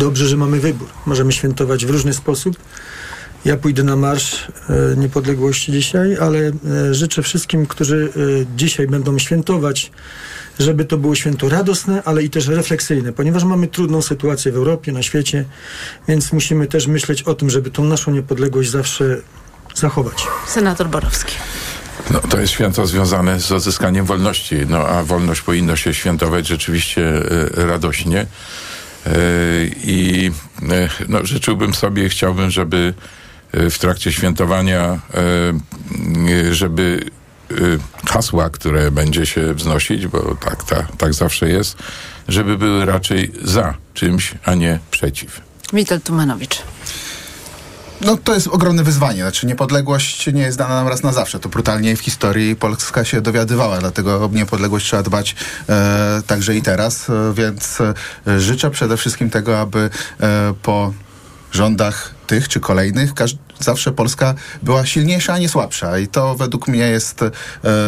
dobrze, że mamy wybór. Możemy świętować w różny sposób. Ja pójdę na Marsz Niepodległości dzisiaj, ale życzę wszystkim, którzy dzisiaj będą świętować, żeby to było święto radosne, ale i też refleksyjne, ponieważ mamy trudną sytuację w Europie, na świecie, więc musimy też myśleć o tym, żeby tą naszą niepodległość zawsze zachować. Senator Borowski. No, to jest święto związane z odzyskaniem wolności, no a wolność powinno się świętować rzeczywiście radośnie. I no, życzyłbym sobie, chciałbym, żeby w trakcie świętowania, żeby hasła, które będzie się wznosić, bo tak zawsze jest, żeby były raczej za czymś, a nie przeciw. Witold Tumanowicz. No to jest ogromne wyzwanie. Znaczy niepodległość nie jest dana nam raz na zawsze. To brutalnie w historii Polska się dowiadywała, dlatego o niepodległość trzeba dbać także i teraz. Więc życzę przede wszystkim tego, aby po rządach tych czy kolejnych zawsze Polska była silniejsza, a nie słabsza. I to według mnie jest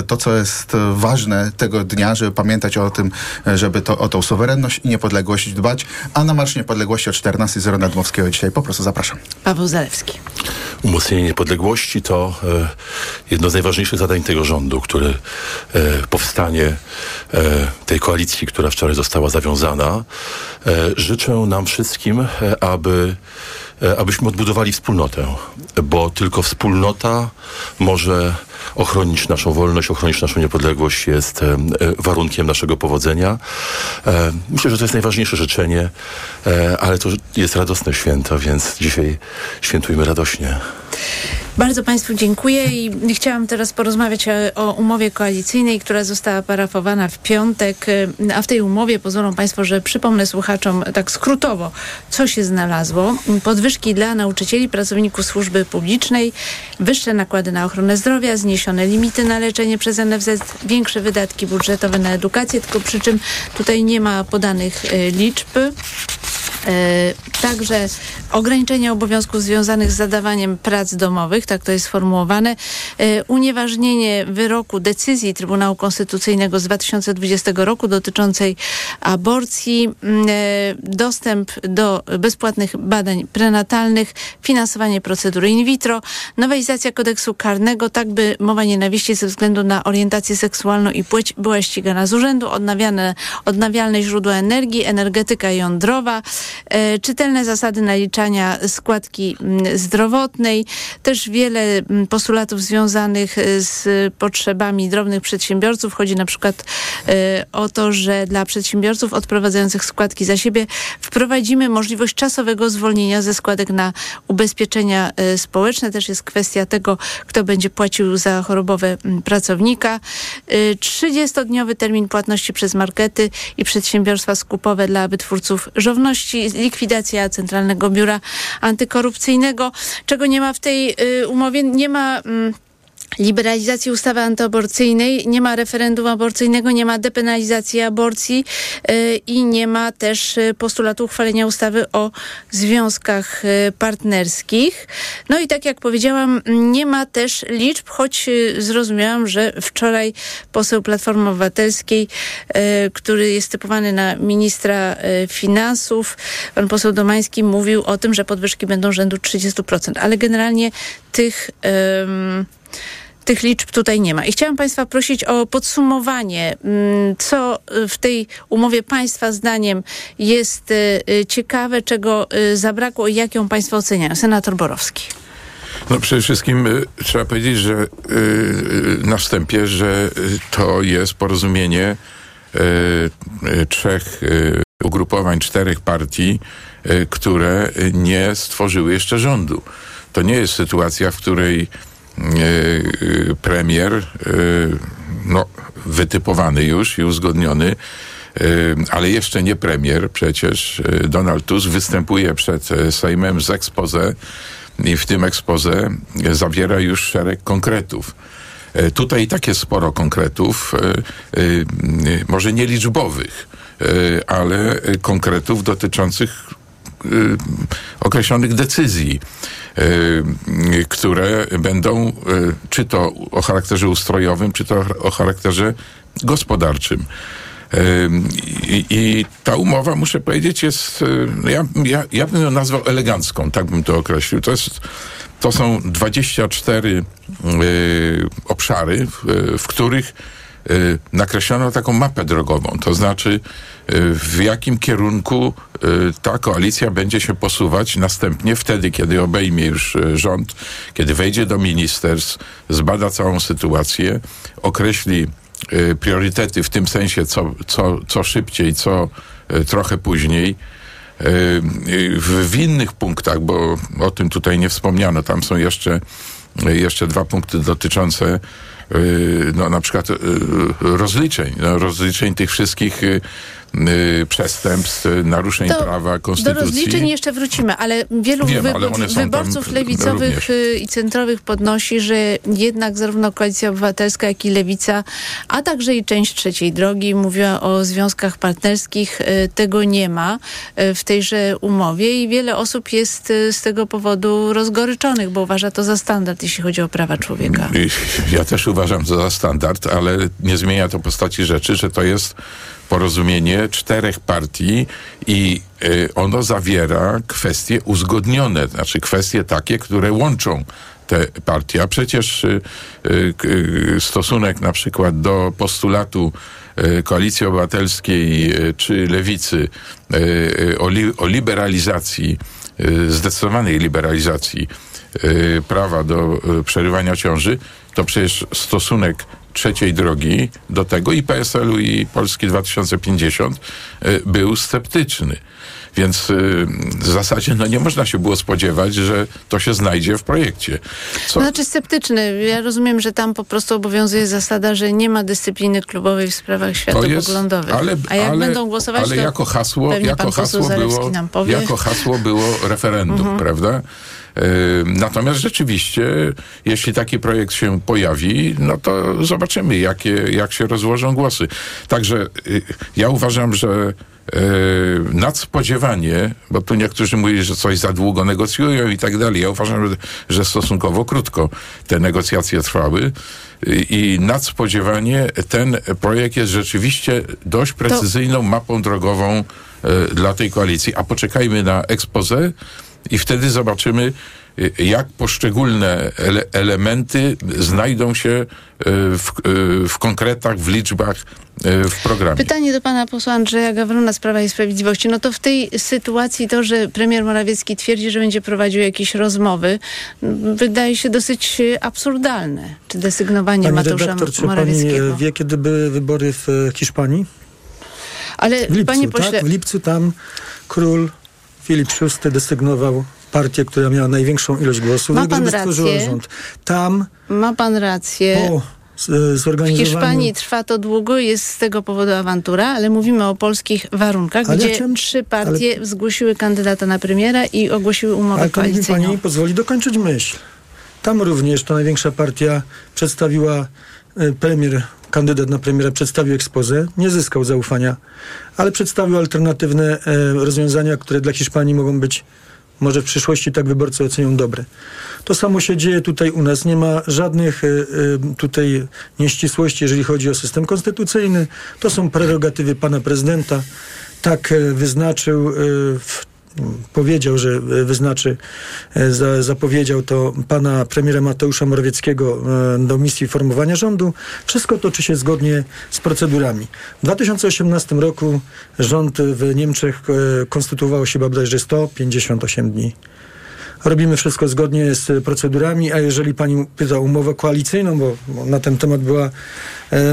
to, co jest ważne tego dnia, żeby pamiętać o tym, żeby o tą suwerenność i niepodległość dbać. A na Marsz Niepodległości o 14:00 z Rona Dmowskiego dzisiaj po prostu zapraszam. Paweł Zalewski. Umocnienie niepodległości to jedno z najważniejszych zadań tego rządu, który powstanie tej koalicji, która wczoraj została zawiązana. Życzę nam wszystkim, abyśmy odbudowali wspólnotę, bo tylko wspólnota może ochronić naszą wolność, ochronić naszą niepodległość, jest warunkiem naszego powodzenia. Myślę, że to jest najważniejsze życzenie, ale to jest radosne święto, więc dzisiaj świętujmy radośnie. Bardzo Państwu dziękuję i chciałam teraz porozmawiać o umowie koalicyjnej, która została parafowana w piątek, a w tej umowie pozwolą Państwo, że przypomnę słuchaczom tak skrótowo, co się znalazło. Podwyżki dla nauczycieli, pracowników służby publicznej, wyższe nakłady na ochronę zdrowia, zniesione limity na leczenie przez NFZ, większe wydatki budżetowe na edukację, tylko przy czym tutaj nie ma podanych liczb. Także ograniczenie obowiązków związanych z zadawaniem prac domowych, tak to jest sformułowane, unieważnienie wyroku decyzji Trybunału Konstytucyjnego z 2020 roku dotyczącej aborcji, dostęp do bezpłatnych badań prenatalnych, finansowanie procedury in vitro, nowelizacja kodeksu karnego, tak by mowa nienawiści ze względu na orientację seksualną i płeć była ścigana z urzędu, odnawialne źródła energii, energetyka jądrowa, czytelne zasady naliczania składki zdrowotnej, też wiele postulatów związanych z potrzebami drobnych przedsiębiorców. Chodzi na przykład o to, że dla przedsiębiorców odprowadzających składki za siebie wprowadzimy możliwość czasowego zwolnienia ze składek na ubezpieczenia społeczne. Też jest kwestia tego, kto będzie płacił za chorobowe pracownika. 30-dniowy termin płatności przez markety i przedsiębiorstwa skupowe dla wytwórców żywności. Likwidacja Centralnego Biura Antykorupcyjnego, czego nie ma w tej umowie, nie ma liberalizacji ustawy antyaborcyjnej, nie ma referendum aborcyjnego, nie ma depenalizacji aborcji i nie ma też postulatu uchwalenia ustawy o związkach partnerskich. No i tak jak powiedziałam, nie ma też liczb, choć zrozumiałam, że wczoraj poseł Platformy Obywatelskiej, który jest typowany na ministra finansów, pan poseł Domański mówił o tym, że podwyżki będą rzędu 30%, ale generalnie tych liczb tutaj nie ma. I chciałam Państwa prosić o podsumowanie, co w tej umowie Państwa zdaniem jest ciekawe, czego zabrakło i jak ją Państwo oceniają. Senator Borowski. No przede wszystkim trzeba powiedzieć, że na wstępie, że to jest porozumienie trzech ugrupowań, czterech partii, które nie stworzyły jeszcze rządu. To nie jest sytuacja, w której premier, no, wytypowany już i uzgodniony, ale jeszcze nie premier, przecież Donald Tusk występuje przed Sejmem z expose i w tym expose zawiera już szereg konkretów. Tutaj i tak jest sporo konkretów, może nie liczbowych, ale konkretów dotyczących określonych decyzji, które będą czy to o charakterze ustrojowym, czy to o charakterze gospodarczym. I ta umowa, muszę powiedzieć, jest... Ja bym ją nazwał elegancką, tak bym to określił. To są 24 obszary, w których nakreślono taką mapę drogową, to znaczy w jakim kierunku ta koalicja będzie się posuwać następnie, wtedy kiedy obejmie już rząd, kiedy wejdzie do ministerstw, zbada całą sytuację, określi priorytety w tym sensie, co szybciej, co trochę później. W innych punktach, bo o tym tutaj nie wspomniano, tam są jeszcze dwa punkty dotyczące na przykład rozliczeń. Rozliczeń tych wszystkich przestępstw, naruszeń prawa, konstytucji. Do rozliczeń jeszcze wrócimy, ale wielu wyborców lewicowych również i centrowych podnosi, że jednak zarówno Koalicja Obywatelska, jak i Lewica, a także i część Trzeciej Drogi mówiła o związkach partnerskich. Tego nie ma w tejże umowie i wiele osób jest z tego powodu rozgoryczonych, bo uważa to za standard, jeśli chodzi o prawa człowieka. Ja też uważam to za standard, ale nie zmienia to postaci rzeczy, że to jest porozumienie czterech partii i ono zawiera kwestie uzgodnione, znaczy kwestie takie, które łączą te partie. A przecież stosunek na przykład do postulatu Koalicji Obywatelskiej czy Lewicy o liberalizacji, zdecydowanej liberalizacji prawa do przerywania ciąży, to przecież stosunek Trzeciej Drogi do tego i PSL-u i Polski 2050 był sceptyczny. Więc w zasadzie nie można się było spodziewać, że to się znajdzie w projekcie. Znaczy sceptyczny. Ja rozumiem, że tam po prostu obowiązuje zasada, że nie ma dyscypliny klubowej w sprawach światopoglądowych. Ale jak będą głosować, ale to jako hasło było referendum, prawda? Natomiast rzeczywiście, jeśli taki projekt się pojawi, no to zobaczymy, jak się rozłożą głosy. Także ja uważam, że nadspodziewanie, bo tu niektórzy mówili, że coś za długo negocjują i tak dalej. Ja uważam, że stosunkowo krótko te negocjacje trwały i nadspodziewanie ten projekt jest rzeczywiście dość precyzyjną mapą drogową dla tej koalicji. A poczekajmy na exposé i wtedy zobaczymy, jak poszczególne elementy znajdą się w konkretach, w liczbach, w programie. Pytanie do pana posła Andrzeja Gawrona z Prawa i Sprawiedliwości. No to w tej sytuacji to, że premier Morawiecki twierdzi, że będzie prowadził jakieś rozmowy, wydaje się dosyć absurdalne. Czy desygnowanie pani Mateusza Morawieckiego. Czy pani wie, kiedy były wybory w Hiszpanii? Ale w lipcu, panie pośle... tak? W lipcu tam król Filip VI desygnował partię, która miała największą ilość głosów. Ma pan rację. Rząd. Tam ma pan rację. W Hiszpanii trwa to długo, jest z tego powodu awantura, ale mówimy o polskich warunkach, trzy partie zgłosiły kandydata na premiera i ogłosiły umowę koalicyjną. Ale pani pozwoli dokończyć myśl. Tam również ta największa partia przedstawiła kandydat na premiera przedstawił exposé, nie zyskał zaufania, ale przedstawił alternatywne rozwiązania, które dla Hiszpanii mogą być, może w przyszłości tak wyborcy ocenią, dobre. To samo się dzieje tutaj u nas. Nie ma żadnych tutaj nieścisłości, jeżeli chodzi o system konstytucyjny. To są prerogatywy pana prezydenta. Tak wyznaczył, powiedział, że wyznaczy, zapowiedział to pana premiera Mateusza Morawieckiego do misji formowania rządu. Wszystko toczy się zgodnie z procedurami. W 2018 roku rząd w Niemczech konstytuował się bodajże 158 dni. Robimy wszystko zgodnie z procedurami, a jeżeli pani pyta o umowę koalicyjną, bo na ten temat była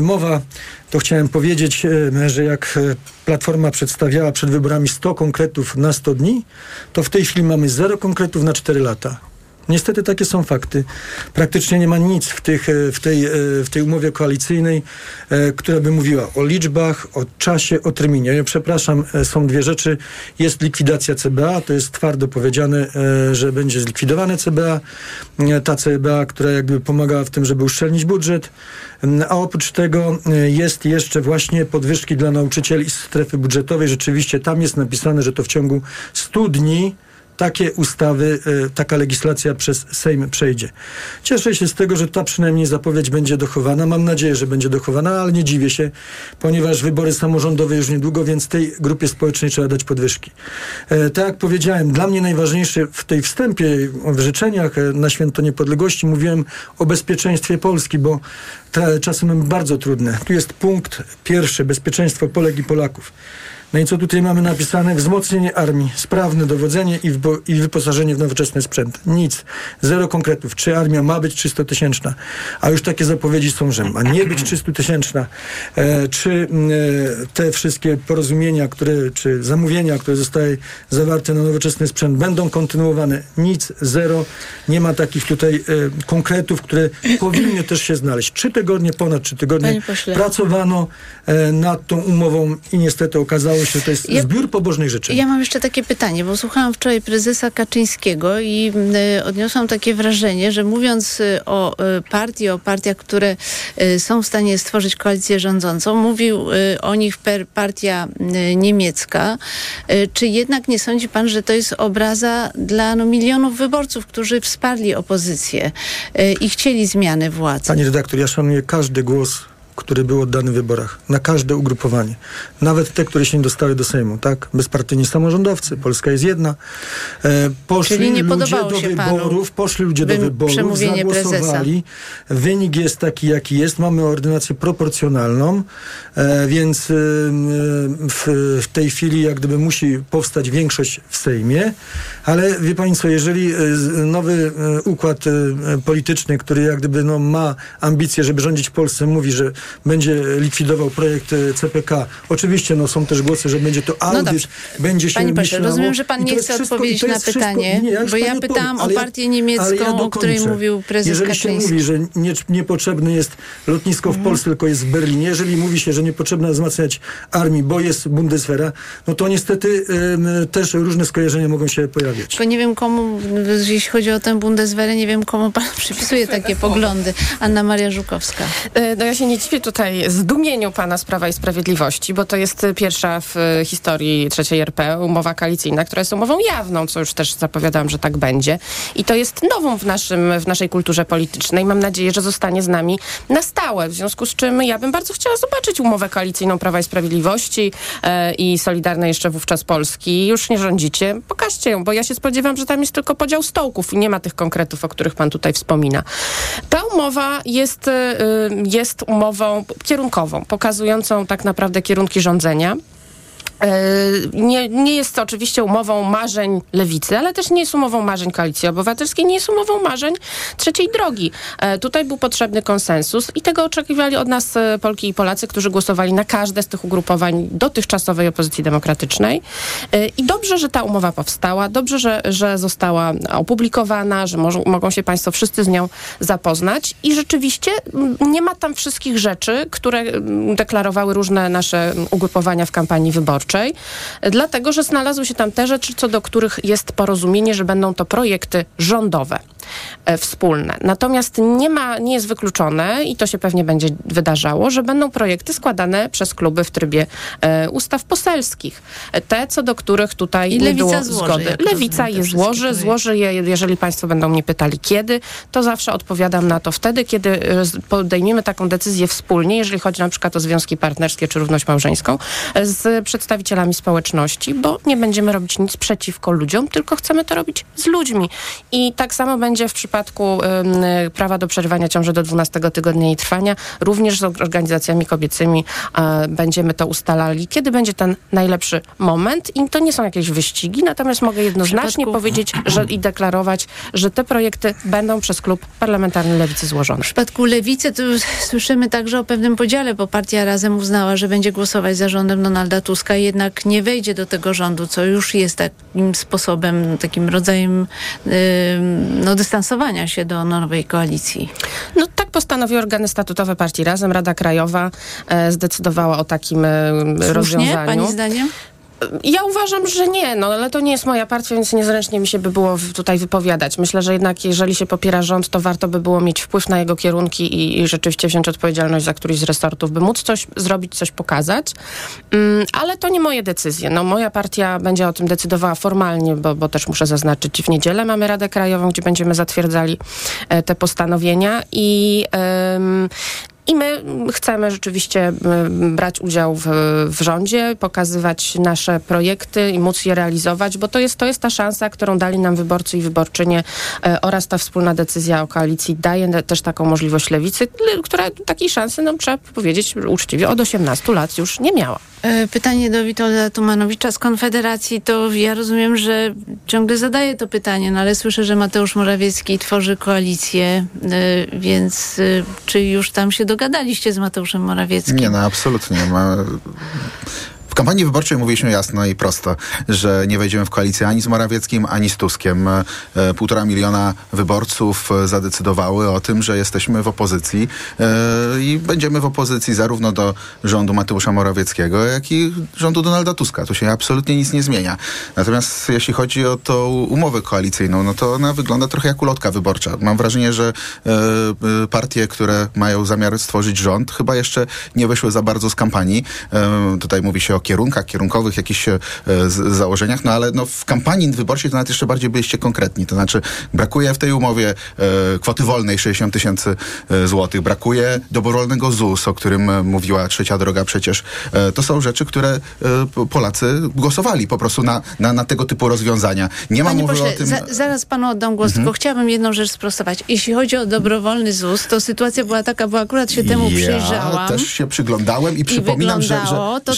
mowa, to chciałem powiedzieć, że jak Platforma przedstawiała przed wyborami 100 konkretów na 100 dni, to w tej chwili mamy 0 konkretów na 4 lata. Niestety takie są fakty. Praktycznie nie ma nic w tej umowie koalicyjnej, która by mówiła o liczbach, o czasie, o terminie. Ja przepraszam, są dwie rzeczy. Jest likwidacja CBA, to jest twardo powiedziane, że będzie zlikwidowane CBA. Ta CBA, która jakby pomagała w tym, żeby uszczelnić budżet. A oprócz tego jest jeszcze właśnie podwyżki dla nauczycieli z strefy budżetowej. Rzeczywiście tam jest napisane, że to w ciągu 100 dni takie ustawy, taka legislacja przez Sejm przejdzie. Cieszę się z tego, że ta przynajmniej zapowiedź będzie dochowana. Mam nadzieję, że będzie dochowana, ale nie dziwię się, ponieważ wybory samorządowe już niedługo, więc tej grupie społecznej trzeba dać podwyżki. Tak jak powiedziałem, dla mnie najważniejsze w tej wstępie, w życzeniach na Święto Niepodległości mówiłem o bezpieczeństwie Polski, bo czasem bardzo trudne. Tu jest punkt pierwszy, bezpieczeństwo Polek i Polaków. No i co tutaj mamy napisane? Wzmocnienie armii, sprawne dowodzenie i wyposażenie w nowoczesny sprzęt. Nic. Zero konkretów. Czy armia ma być 300-tysięczna? A już takie zapowiedzi są, że ma nie być 300-tysięczna. Czy te wszystkie porozumienia, czy zamówienia, które zostały zawarte na nowoczesny sprzęt, będą kontynuowane? Nic. Zero. Nie ma takich tutaj konkretów, które powinny też się znaleźć. 3 tygodnie, ponad 3 tygodnie pracowano nad tą umową i niestety okazało się, to jest zbiór pobożnych rzeczy. Ja mam jeszcze takie pytanie, bo słuchałam wczoraj prezesa Kaczyńskiego i odniosłam takie wrażenie, że mówiąc o partii, o partiach, które są w stanie stworzyć koalicję rządzącą, mówił o nich partia niemiecka. Czy jednak nie sądzi pan, że to jest obraza dla milionów wyborców, którzy wsparli opozycję i chcieli zmiany władzy? Pani redaktor, ja szanuję każdy głos, który był oddany w wyborach, na każde ugrupowanie. Nawet te, które się nie dostały do Sejmu, tak? Bezpartyjni samorządowcy, Polska jest jedna. Czyli nie podobało się panu przemówienie prezesa. Wynik jest taki, jaki jest. Mamy ordynację proporcjonalną, więc w tej chwili jak gdyby musi powstać większość w Sejmie, ale wie pani co, jeżeli nowy układ polityczny, który jak gdyby ma ambicje, żeby rządzić w Polsce, mówi, że będzie likwidował projekt CPK. Oczywiście są też głosy, że będzie to audyt, będzie się myślało. Rozumiem, że pan nie chce odpowiedzieć na pytanie, bo ja pytałam o partię niemiecką, o której mówił prezes Kaczyński. Jeżeli się mówi, że niepotrzebne jest lotnisko w Polsce, tylko jest w Berlinie, jeżeli mówi się, że niepotrzebne wzmacniać armii, bo jest Bundeswehra, no to niestety też różne skojarzenia mogą się pojawiać. Tylko nie wiem komu, jeśli chodzi o tę Bundeswehrę, nie wiem komu pan przypisuje takie poglądy. Anna Maria Żukowska. No ja się nie dziwię tutaj zdumieniu pana z Prawa i Sprawiedliwości, bo to jest pierwsza w historii III RP umowa koalicyjna, która jest umową jawną, co już też zapowiadałam, że tak będzie. I to jest nową w naszej kulturze politycznej. Mam nadzieję, że zostanie z nami na stałe, w związku z czym ja bym bardzo chciała zobaczyć umowę koalicyjną Prawa i Sprawiedliwości i Solidarnej jeszcze wówczas Polski. Już nie rządzicie, pokażcie ją, bo ja się spodziewam, że tam jest tylko podział stołków i nie ma tych konkretów, o których pan tutaj wspomina. Ta umowa jest umową kierunkową, pokazującą tak naprawdę kierunki rządzenia. Nie jest to oczywiście umową marzeń lewicy, ale też nie jest umową marzeń Koalicji Obywatelskiej, nie jest umową marzeń Trzeciej Drogi. Tutaj był potrzebny konsensus i tego oczekiwali od nas Polki i Polacy, którzy głosowali na każde z tych ugrupowań dotychczasowej opozycji demokratycznej. I dobrze, że ta umowa powstała, dobrze, że została opublikowana, że mogą się państwo wszyscy z nią zapoznać i rzeczywiście nie ma tam wszystkich rzeczy, które deklarowały różne nasze ugrupowania w kampanii wyborczej. Dlatego, że znalazły się tam te rzeczy, co do których jest porozumienie, że będą to projekty rządowe, wspólne. Natomiast nie jest wykluczone i to się pewnie będzie wydarzało, że będą projekty składane przez kluby w trybie ustaw poselskich. Te, co do których tutaj nie było zgody. Lewica je złoży je, jeżeli państwo będą mnie pytali kiedy, to zawsze odpowiadam na to wtedy, kiedy podejmiemy taką decyzję wspólnie, jeżeli chodzi na przykład o związki partnerskie czy równość małżeńską, z przedstawicielami społeczności, bo nie będziemy robić nic przeciwko ludziom, tylko chcemy to robić z ludźmi. I tak samo będzie w przypadku prawa do przerywania ciąży do 12 tygodnia jej trwania. Również z organizacjami kobiecymi będziemy to ustalali, kiedy będzie ten najlepszy moment. I to nie są jakieś wyścigi, natomiast mogę jednoznacznie powiedzieć i deklarować, że te projekty będą przez klub parlamentarny Lewicy złożone. W przypadku Lewicy to słyszymy także o pewnym podziale, bo partia Razem uznała, że będzie głosować za rządem Donalda Tuska, jednak nie wejdzie do tego rządu, co już jest takim sposobem, takim rodzajem dystansowania się do nowej koalicji. No tak postanowiły organy statutowe partii Razem. Rada Krajowa zdecydowała o takim rozwiązaniu. Pani zdaniem? Ja uważam, że nie, no ale to nie jest moja partia, więc niezręcznie mi się by było tutaj wypowiadać. Myślę, że jednak jeżeli się popiera rząd, to warto by było mieć wpływ na jego kierunki i rzeczywiście wziąć odpowiedzialność za któryś z resortów, by móc coś zrobić, coś pokazać. Ale to nie moje decyzje. No, moja partia będzie o tym decydowała formalnie, bo też muszę zaznaczyć, w niedzielę mamy Radę Krajową, gdzie będziemy zatwierdzali te postanowienia I my chcemy rzeczywiście brać udział w rządzie, pokazywać nasze projekty i móc je realizować, bo to jest ta szansa, którą dali nam wyborcy i wyborczynie oraz ta wspólna decyzja o koalicji daje też taką możliwość Lewicy, która takiej szansy, no, trzeba powiedzieć uczciwie, od 18 lat już nie miała. Pytanie do Witolda Tumanowicza z Konfederacji. To ja rozumiem, że ciągle zadaję to pytanie, no ale słyszę, że Mateusz Morawiecki tworzy koalicję, więc czy już tam się dogadaliście z Mateuszem Morawieckim? Nie, no absolutnie. W kampanii wyborczej mówiliśmy jasno i prosto, że nie wejdziemy w koalicję ani z Morawieckim, ani z Tuskiem. 1,5 miliona wyborców zadecydowały o tym, że jesteśmy w opozycji i będziemy w opozycji zarówno do rządu Mateusza Morawieckiego, jak i rządu Donalda Tuska. Tu się absolutnie nic nie zmienia. Natomiast jeśli chodzi o tą umowę koalicyjną, no to ona wygląda trochę jak ulotka wyborcza. Mam wrażenie, że partie, które mają zamiar stworzyć rząd, chyba jeszcze nie wyszły za bardzo z kampanii. Tutaj mówi się o kierunkach, kierunkowych jakichś założeniach, no ale no, w kampanii wyborczej to nawet jeszcze bardziej byliście konkretni. To znaczy brakuje w tej umowie kwoty wolnej 60 000 złotych, brakuje dobrowolnego ZUS, o którym mówiła Trzecia Droga przecież. To są rzeczy, które Polacy głosowali po prostu na tego typu rozwiązania. Nie ma mowy o tym... Zaraz panu oddam głos, tylko chciałabym jedną rzecz sprostować. Jeśli chodzi o dobrowolny ZUS, to sytuacja była taka, bo akurat się temu przyjrzałam. Ja też się przyglądałem i przypominam, że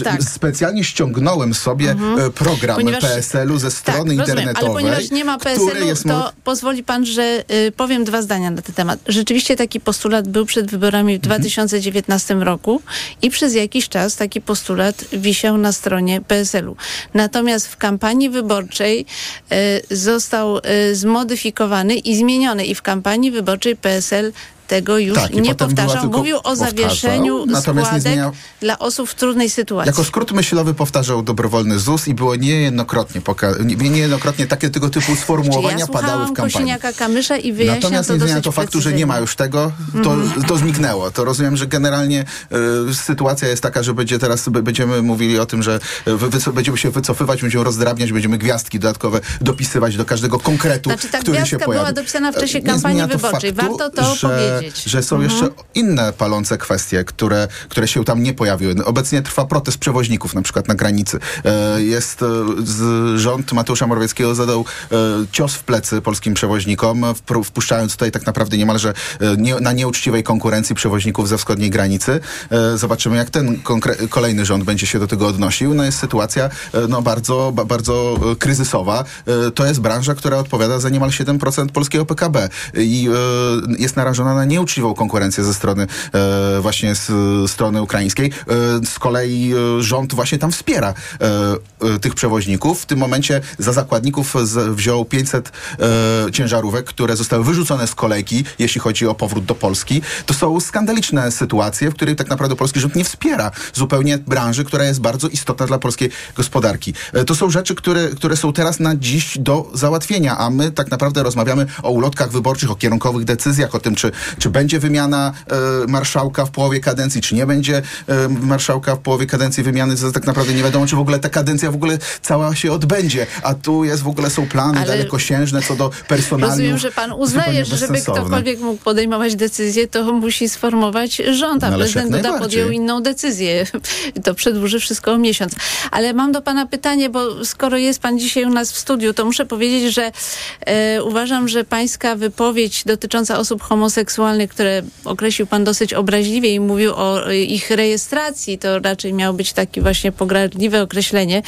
tak. Specjalnie ściągnąłem sobie program PSL-u ze strony internetowej. Ale ponieważ nie ma PSL-u, to pozwoli pan, że powiem dwa zdania na ten temat. Rzeczywiście taki postulat był przed wyborami w 2019 roku i przez jakiś czas taki postulat wisiał na stronie PSL-u. Natomiast w kampanii wyborczej został zmodyfikowany i zmieniony. I w kampanii wyborczej PSL tego już nie powtarzał. Mówił o zawieszeniu składek dla osób w trudnej sytuacji. Jako skrót myślowy powtarzał dobrowolny ZUS i było niejednokrotnie takie tego typu sformułowania padały w kampanii. Natomiast nie zmienia to faktu, że nie ma już tego, to zniknęło. To rozumiem, że generalnie sytuacja jest taka, że będziemy mówili o tym, że będziemy się wycofywać, będziemy rozdrabniać, będziemy gwiazdki dodatkowe dopisywać do każdego konkretu, który się pojawi. Była dopisana w czasie kampanii wyborczej. Warto to powiedzieć. Że są jeszcze inne palące kwestie, które się tam nie pojawiły. Obecnie trwa protest przewoźników, na przykład na granicy. Rząd Mateusza Morawieckiego zadał cios w plecy polskim przewoźnikom, wpuszczając tutaj tak naprawdę niemalże na nieuczciwej konkurencji przewoźników ze wschodniej granicy. Zobaczymy, jak ten kolejny rząd będzie się do tego odnosił. No jest sytuacja bardzo, bardzo kryzysowa. To jest branża, która odpowiada za niemal 7% polskiego PKB i jest narażona na nieuczciwą konkurencję ze strony właśnie strony ukraińskiej. Z kolei rząd właśnie tam wspiera tych przewoźników. W tym momencie za zakładników wziął 500 ciężarówek, które zostały wyrzucone z kolejki, jeśli chodzi o powrót do Polski. To są skandaliczne sytuacje, w których tak naprawdę polski rząd nie wspiera zupełnie branży, która jest bardzo istotna dla polskiej gospodarki. To są rzeczy, które są teraz na dziś do załatwienia, a my tak naprawdę rozmawiamy o ulotkach wyborczych, o kierunkowych decyzjach, o tym, czy będzie wymiana marszałka w połowie kadencji, czy nie będzie marszałka w połowie kadencji wymiany, to tak naprawdę nie wiadomo, czy w ogóle ta kadencja w ogóle cała się odbędzie, a tu są plany dalekosiężne co do personaliów. Rozumiem, że pan uznaje, że żeby ktokolwiek mógł podejmować decyzję, to musi sformować rząd, a prezydent Duda podjął inną decyzję. To przedłuży wszystko o miesiąc. Ale mam do pana pytanie, bo skoro jest pan dzisiaj u nas w studiu, to muszę powiedzieć, że uważam, że pańska wypowiedź dotycząca osób homoseksualnych, które określił pan dosyć obraźliwie i mówił o ich rejestracji, to raczej miało być takie właśnie pogardliwe określenie.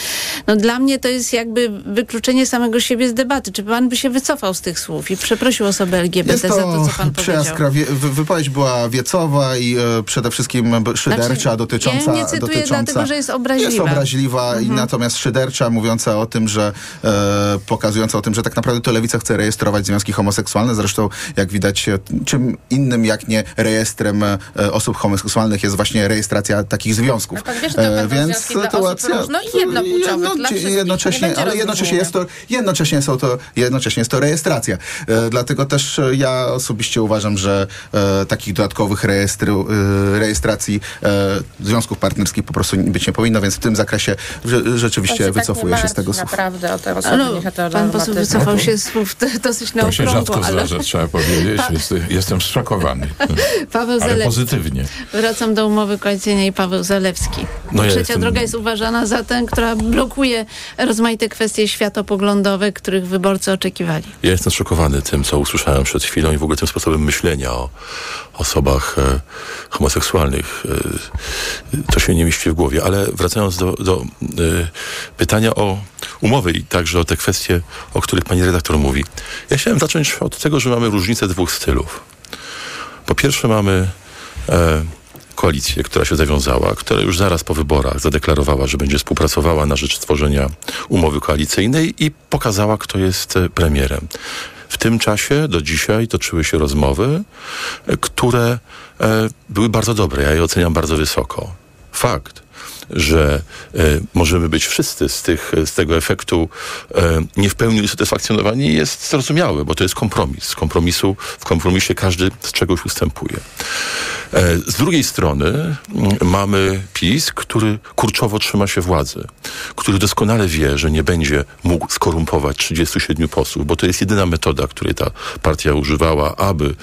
No dla mnie to jest jakby wykluczenie samego siebie z debaty. Czy pan by się wycofał z tych słów i przeprosił osobę LGBT za to, co pan powiedział? Wypowiedź była wiecowa i przede wszystkim szydercza, dotycząca... Ja nie cytuję dlatego, że jest obraźliwa. Jest obraźliwa, i natomiast szydercza, mówiąca o tym, że pokazująca o tym, że tak naprawdę to Lewica chce rejestrować związki homoseksualne. Zresztą, jak widać, czym innym jak nie rejestrem osób homoseksualnych jest właśnie rejestracja takich związków. No, pan wie, że to więc sytuacja różno i jednopłciowych dla wszystkich. Jednocześnie jest to rejestracja. Dlatego też ja osobiście uważam, że takich dodatkowych rejestracji związków partnerskich po prostu być nie powinno, więc w tym zakresie rzeczywiście wycofuję się z tego słów. Naprawdę o te pan poseł wycofał się z słów dosyć na okrągło. To się rzadko zdarza, trzeba powiedzieć. Jestem zszokowany. Paweł Zalewski. Ale pozytywnie. Wracam do umowy koalicyjnej. Paweł Zalewski. Trzecia droga jest uważana za tę, która blokuje rozmaite kwestie światopoglądowe, których wyborcy oczekiwali. Ja jestem zszokowany tym, co usłyszałem przed chwilą i w ogóle tym sposobem myślenia o osobach homoseksualnych. To się nie mieści w głowie, ale wracając do pytania o umowy i także o te kwestie, o których pani redaktor mówi. Ja chciałem zacząć od tego, że mamy różnicę dwóch stylów. Po pierwsze mamy koalicję, która się zawiązała, która już zaraz po wyborach zadeklarowała, że będzie współpracowała na rzecz stworzenia umowy koalicyjnej i pokazała, kto jest premierem. W tym czasie do dzisiaj toczyły się rozmowy, które były bardzo dobre. Ja je oceniam bardzo wysoko. Fakt, że możemy być wszyscy z tego efektu nie w pełni usatysfakcjonowani, jest zrozumiałe, bo to jest kompromis. W kompromisie każdy z czegoś ustępuje. Z drugiej strony mamy PiS, który kurczowo trzyma się władzy, który doskonale wie, że nie będzie mógł skorumpować 37 posłów, bo to jest jedyna metoda, której ta partia używała, aby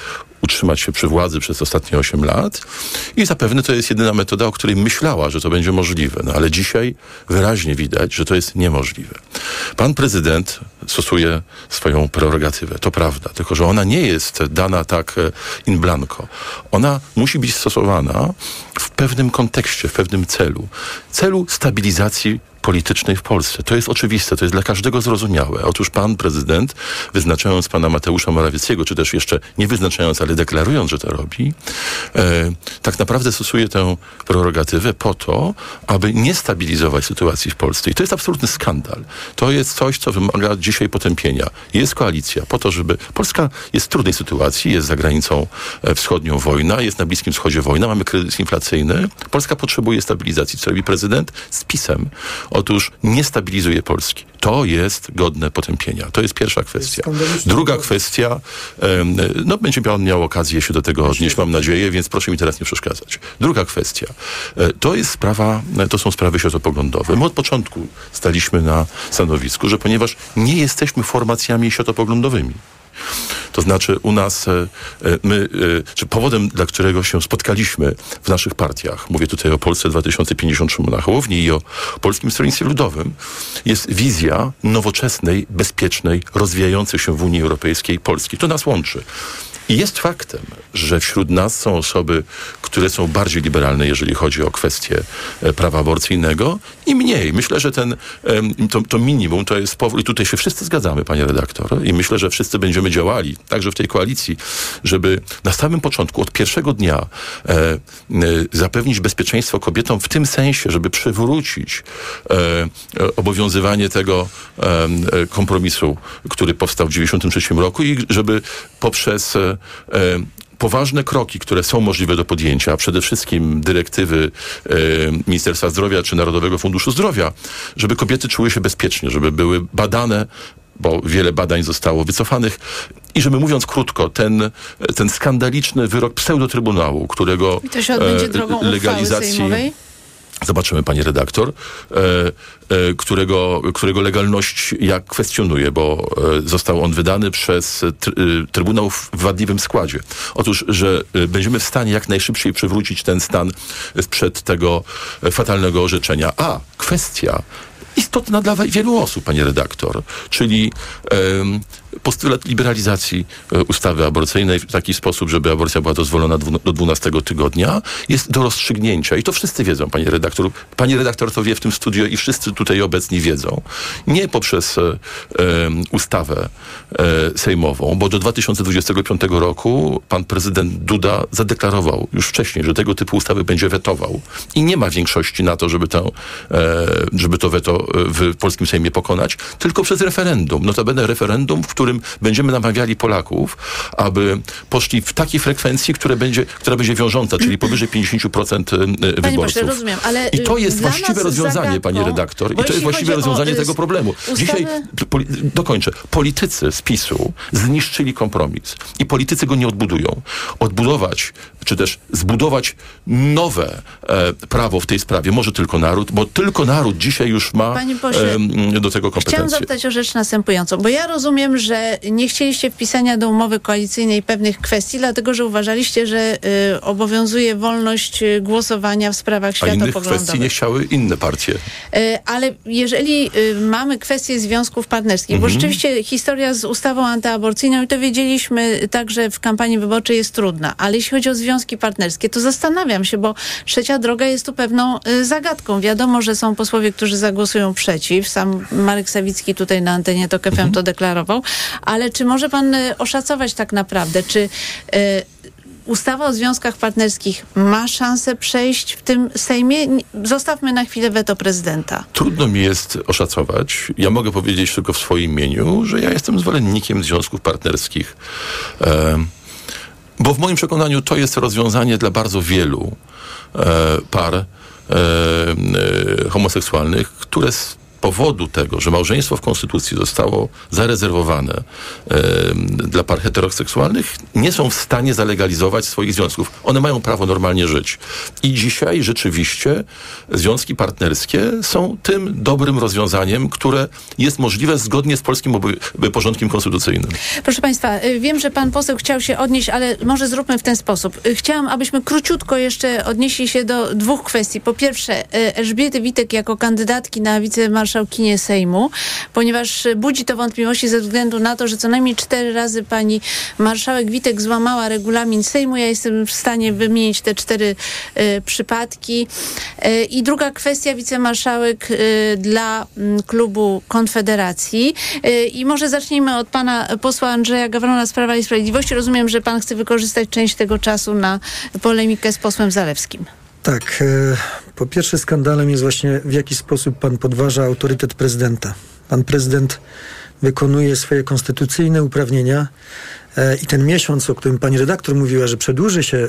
utrzymać się przy władzy przez ostatnie 8 lat i zapewne to jest jedyna metoda, o której myślała, że to będzie możliwe. No ale dzisiaj wyraźnie widać, że to jest niemożliwe. Pan prezydent stosuje swoją prerogatywę, to prawda, tylko że ona nie jest dana tak in blanco. Ona musi być stosowana w pewnym kontekście, w pewnym celu stabilizacji politycznej w Polsce. To jest oczywiste, to jest dla każdego zrozumiałe. Otóż pan prezydent, wyznaczając pana Mateusza Morawieckiego, czy też jeszcze nie wyznaczając, ale deklarując, że to robi, tak naprawdę stosuje tę prerogatywę po to, aby nie stabilizować sytuacji w Polsce. I to jest absolutny skandal. To jest coś, co wymaga dzisiaj potępienia. Jest koalicja po to, żeby... Polska jest w trudnej sytuacji, jest za granicą wschodnią wojna, jest na Bliskim Wschodzie wojna, mamy kryzys inflacyjny. Polska potrzebuje stabilizacji. Co robi prezydent? Z PiS-em. Otóż nie stabilizuje Polski. To jest godne potępienia. To jest pierwsza kwestia. Druga kwestia, będzie pan miał okazję się do tego odnieść, mam nadzieję, więc proszę mi teraz nie przeszkadzać. Druga kwestia, to są sprawy światopoglądowe. My od początku staliśmy na stanowisku, że ponieważ nie jesteśmy formacjami światopoglądowymi, to znaczy u nas, czy powodem, dla którego się spotkaliśmy w naszych partiach, mówię tutaj o Polsce 2050 na Hołowni i o Polskim Stronnictwie Ludowym, jest wizja nowoczesnej, bezpiecznej, rozwijającej się w Unii Europejskiej Polski. To nas łączy. I jest faktem, że wśród nas są osoby, które są bardziej liberalne, jeżeli chodzi o kwestie prawa aborcyjnego i mniej. Myślę, że to minimum to jest powrót. I tutaj się wszyscy zgadzamy, panie redaktor. I myślę, że wszyscy będziemy działali, także w tej koalicji, żeby na samym początku, od pierwszego dnia zapewnić bezpieczeństwo kobietom w tym sensie, żeby przywrócić obowiązywanie tego kompromisu, który powstał w 1993 roku i żeby poprzez poważne kroki, które są możliwe do podjęcia, przede wszystkim dyrektywy Ministerstwa Zdrowia czy Narodowego Funduszu Zdrowia, żeby kobiety czuły się bezpiecznie, żeby były badane, bo wiele badań zostało wycofanych i żeby, mówiąc krótko, ten skandaliczny wyrok pseudotrybunału, którego to się odbędzie drogą legalizacji sejmowej? Zobaczymy, pani redaktor, którego legalność ja kwestionuję, bo został on wydany przez Trybunał w wadliwym składzie. Otóż, że będziemy w stanie jak najszybciej przywrócić ten stan sprzed tego fatalnego orzeczenia. A kwestia istotna dla wielu osób, panie redaktor, czyli postulat liberalizacji ustawy aborcyjnej w taki sposób, żeby aborcja była dozwolona do 12 tygodnia, jest do rozstrzygnięcia. I to wszyscy wiedzą, panie redaktor. Pani redaktor to wie w tym studio i wszyscy tutaj obecni wiedzą. Nie poprzez ustawę sejmową, bo do 2025 roku pan prezydent Duda zadeklarował już wcześniej, że tego typu ustawy będzie wetował. I nie ma większości na to, żeby to weto tego w polskim Sejmie pokonać, tylko przez referendum. Notabene referendum, w którym będziemy namawiali Polaków, aby poszli w takiej frekwencji, która będzie wiążąca, czyli powyżej 50% wyborców. Rozumiem, ale i to jest właściwe rozwiązanie, zagadką, pani redaktor. I to jest właściwe rozwiązanie tego problemu. Dzisiaj, dokończę, politycy z PiS-u zniszczyli kompromis i politycy go nie odbudują. Odbudować, czy też zbudować nowe prawo w tej sprawie może tylko naród, bo tylko naród dzisiaj już ma do tego kompetencje. Chciałam zapytać o rzecz następującą, bo ja rozumiem, że nie chcieliście wpisania do umowy koalicyjnej pewnych kwestii, dlatego że uważaliście, że obowiązuje wolność głosowania w sprawach światopoglądowych. A innych kwestii nie chciały inne partie. Ale jeżeli mamy kwestię związków partnerskich, bo rzeczywiście historia z ustawą antyaborcyjną, i to wiedzieliśmy także w kampanii wyborczej, jest trudna, ale jeśli chodzi o związki partnerskie, to zastanawiam się, bo Trzecia Droga jest tu pewną zagadką. Wiadomo, że są posłowie, którzy zagłosują przeciw. Sam Marek Sawicki tutaj na antenie Tok FM to deklarował. Ale czy może pan oszacować tak naprawdę, czy ustawa o związkach partnerskich ma szansę przejść w tym Sejmie? Zostawmy na chwilę weto prezydenta. Trudno mi jest oszacować. Ja mogę powiedzieć tylko w swoim imieniu, że ja jestem zwolennikiem związków partnerskich. Bo w moim przekonaniu to jest rozwiązanie dla bardzo wielu par homoseksualnych, które z powodu tego, że małżeństwo w Konstytucji zostało zarezerwowane dla par heteroseksualnych, nie są w stanie zalegalizować swoich związków. One mają prawo normalnie żyć. I dzisiaj rzeczywiście związki partnerskie są tym dobrym rozwiązaniem, które jest możliwe zgodnie z polskim porządkiem konstytucyjnym. Proszę państwa, wiem, że pan poseł chciał się odnieść, ale może zróbmy w ten sposób. Chciałam, abyśmy króciutko jeszcze odnieśli się do dwóch kwestii. Po pierwsze, Elżbiety Witek jako kandydatki na wicemarszałkinie Sejmu, ponieważ budzi to wątpliwości ze względu na to, że co najmniej 4 razy pani marszałek Witek złamała regulamin Sejmu. Ja jestem w stanie wymienić te 4 przypadki. I druga kwestia, wicemarszałek dla klubu Konfederacji. I może zacznijmy od pana posła Andrzeja Gawrona z Prawa i Sprawiedliwości. Rozumiem, że pan chce wykorzystać część tego czasu na polemikę z posłem Zalewskim. Tak. Po pierwsze, skandalem jest właśnie, w jaki sposób pan podważa autorytet prezydenta. Pan prezydent wykonuje swoje konstytucyjne uprawnienia i ten miesiąc, o którym pani redaktor mówiła, że przedłuży się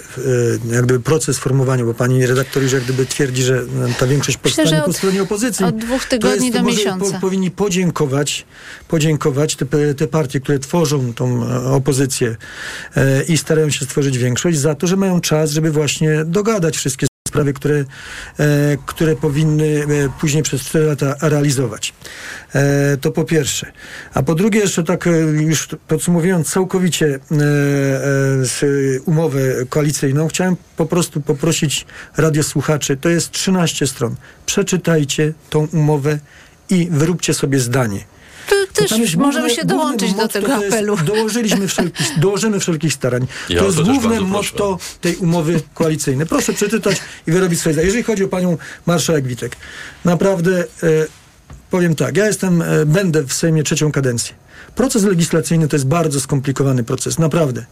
jak gdyby proces formowania, bo pani redaktor już jak gdyby twierdzi, że ta większość powstanie po stronie opozycji. Od 2 tygodni do miesiąca. Powinni podziękować te partie, które tworzą tą opozycję i starają się stworzyć większość, za to, że mają czas, żeby właśnie dogadać wszystkie sprawy, które powinny później przez 4 lata realizować. To po pierwsze. A po drugie, jeszcze tak już podsumowując całkowicie umowę koalicyjną, chciałem po prostu poprosić radiosłuchaczy, to jest 13 stron. Przeczytajcie tą umowę i wyróbcie sobie zdanie. Też możemy się dołączyć do tego apelu. Dołożymy wszelkich starań. To jest główne motto tej umowy koalicyjnej. Proszę przeczytać i wyrobić swoje zdanie. Jeżeli chodzi o panią marszałek Witek, naprawdę powiem tak, ja będę w Sejmie 3. kadencję. Proces legislacyjny to jest bardzo skomplikowany proces, naprawdę.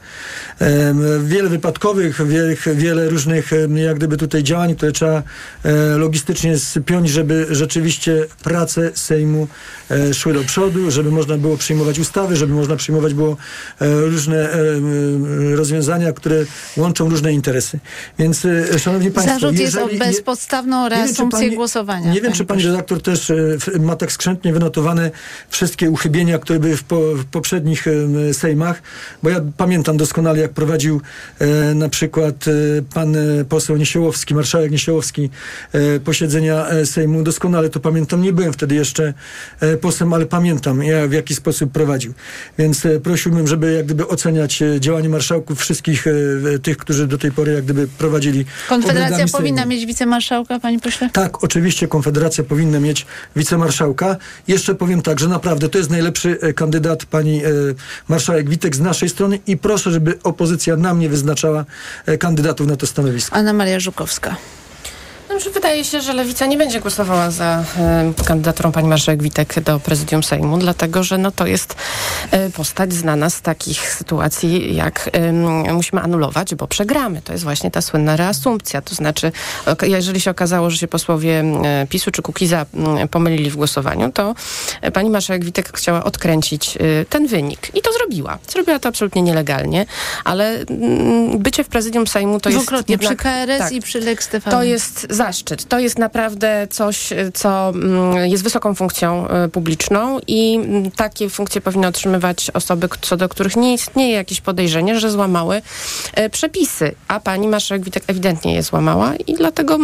Wiele wypadkowych, wiele różnych jak gdyby tutaj działań, które trzeba logistycznie spiąć, żeby rzeczywiście prace Sejmu szły do przodu, żeby można było przyjmować ustawy, żeby można przyjmować było różne rozwiązania, które łączą różne interesy. Więc, szanowni państwo... Zarzut jest o bezpodstawną reasumpcję głosowania. Nie wiem, czy pani redaktor też ma tak skrzętnie wynotowane wszystkie uchybienia, które by w poprzednich sejmach, bo ja pamiętam doskonale, jak prowadził na przykład pan poseł Niesiołowski, marszałek Niesiołowski posiedzenia Sejmu. Doskonale to pamiętam. Nie byłem wtedy jeszcze posłem, ale pamiętam, w jaki sposób prowadził. Więc prosiłbym, żeby jak gdyby oceniać działanie marszałków wszystkich tych, którzy do tej pory jak gdyby prowadzili. Konfederacja powinna mieć wicemarszałka, panie pośle? Tak, oczywiście Konfederacja powinna mieć wicemarszałka. Jeszcze powiem tak, że naprawdę to jest najlepszy kandydat pani marszałek Witek z naszej strony i proszę, żeby opozycja nam nie wyznaczała kandydatów na to stanowisko. Anna Maria Żukowska. Wydaje się, że Lewica nie będzie głosowała za kandydaturą pani marszałek Witek do prezydium Sejmu, dlatego że to jest postać znana z takich sytuacji, jak musimy anulować, bo przegramy. To jest właśnie ta słynna reasumpcja. To znaczy, jeżeli się okazało, że się posłowie PiSu czy Kukiza pomylili w głosowaniu, to pani marszałek Witek chciała odkręcić ten wynik. I to zrobiła. Zrobiła to absolutnie nielegalnie, ale bycie w prezydium Sejmu to dwukrotnie, jest... Dwukrotnie, przy KRS tak, i przy Lex TV. To jest zaszczyt. To jest naprawdę coś, co jest wysoką funkcją publiczną i takie funkcje powinny otrzymywać osoby, co do których nie istnieje jakieś podejrzenie, że złamały przepisy. A pani marszałek Witek ewidentnie je złamała i dlatego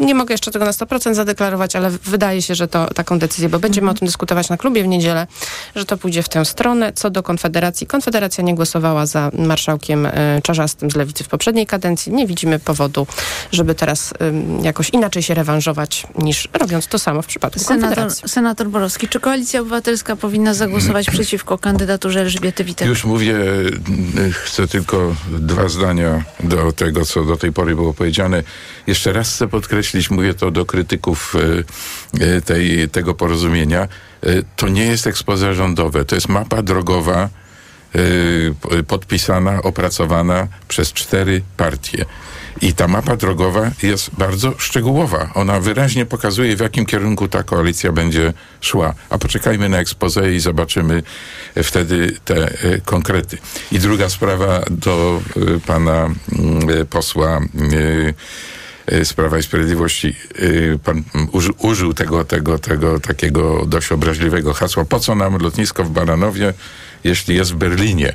nie mogę jeszcze tego na 100% zadeklarować, ale wydaje się, że to taką decyzję, bo będziemy o tym dyskutować na klubie w niedzielę, że to pójdzie w tę stronę. Co do Konfederacji, Konfederacja nie głosowała za marszałkiem Czarzastym z Lewicy w poprzedniej kadencji. Nie widzimy powodu, żeby teraz jakoś inaczej się rewanżować, niż robiąc to samo w przypadku Konfederacji. Senator Borowski, czy Koalicja Obywatelska powinna zagłosować przeciwko kandydaturze Elżbiety Witek? Już mówię, chcę tylko dwa zdania do tego, co do tej pory było powiedziane. Jeszcze raz chcę podkreślić, mówię to do krytyków tego porozumienia. To nie jest expose rządowe, to jest mapa drogowa podpisana, opracowana przez 4 partie. I ta mapa drogowa jest bardzo szczegółowa. Ona wyraźnie pokazuje, w jakim kierunku ta koalicja będzie szła. A poczekajmy na expose i zobaczymy wtedy te konkrety. I druga sprawa do pana posła z Prawa i Sprawiedliwości. Pan użył tego takiego dość obraźliwego hasła. Po co nam lotnisko w Baranowie, jeśli jest w Berlinie?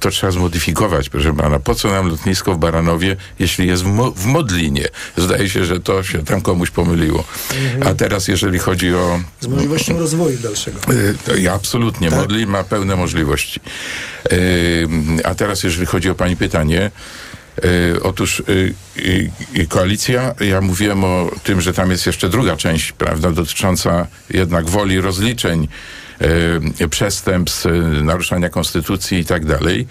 To trzeba zmodyfikować, proszę pana. Po co nam lotnisko w Baranowie, jeśli jest w Modlinie? Zdaje się, że to się tam komuś pomyliło. A teraz, jeżeli chodzi o... Z możliwością rozwoju dalszego. To absolutnie. Tak. Modlin ma pełne możliwości. A teraz, jeżeli chodzi o pani pytanie... Otóż koalicja, ja mówiłem o tym, że tam jest jeszcze druga część, prawda, dotycząca jednak woli rozliczeń, przestępstw, naruszania konstytucji i tak dalej.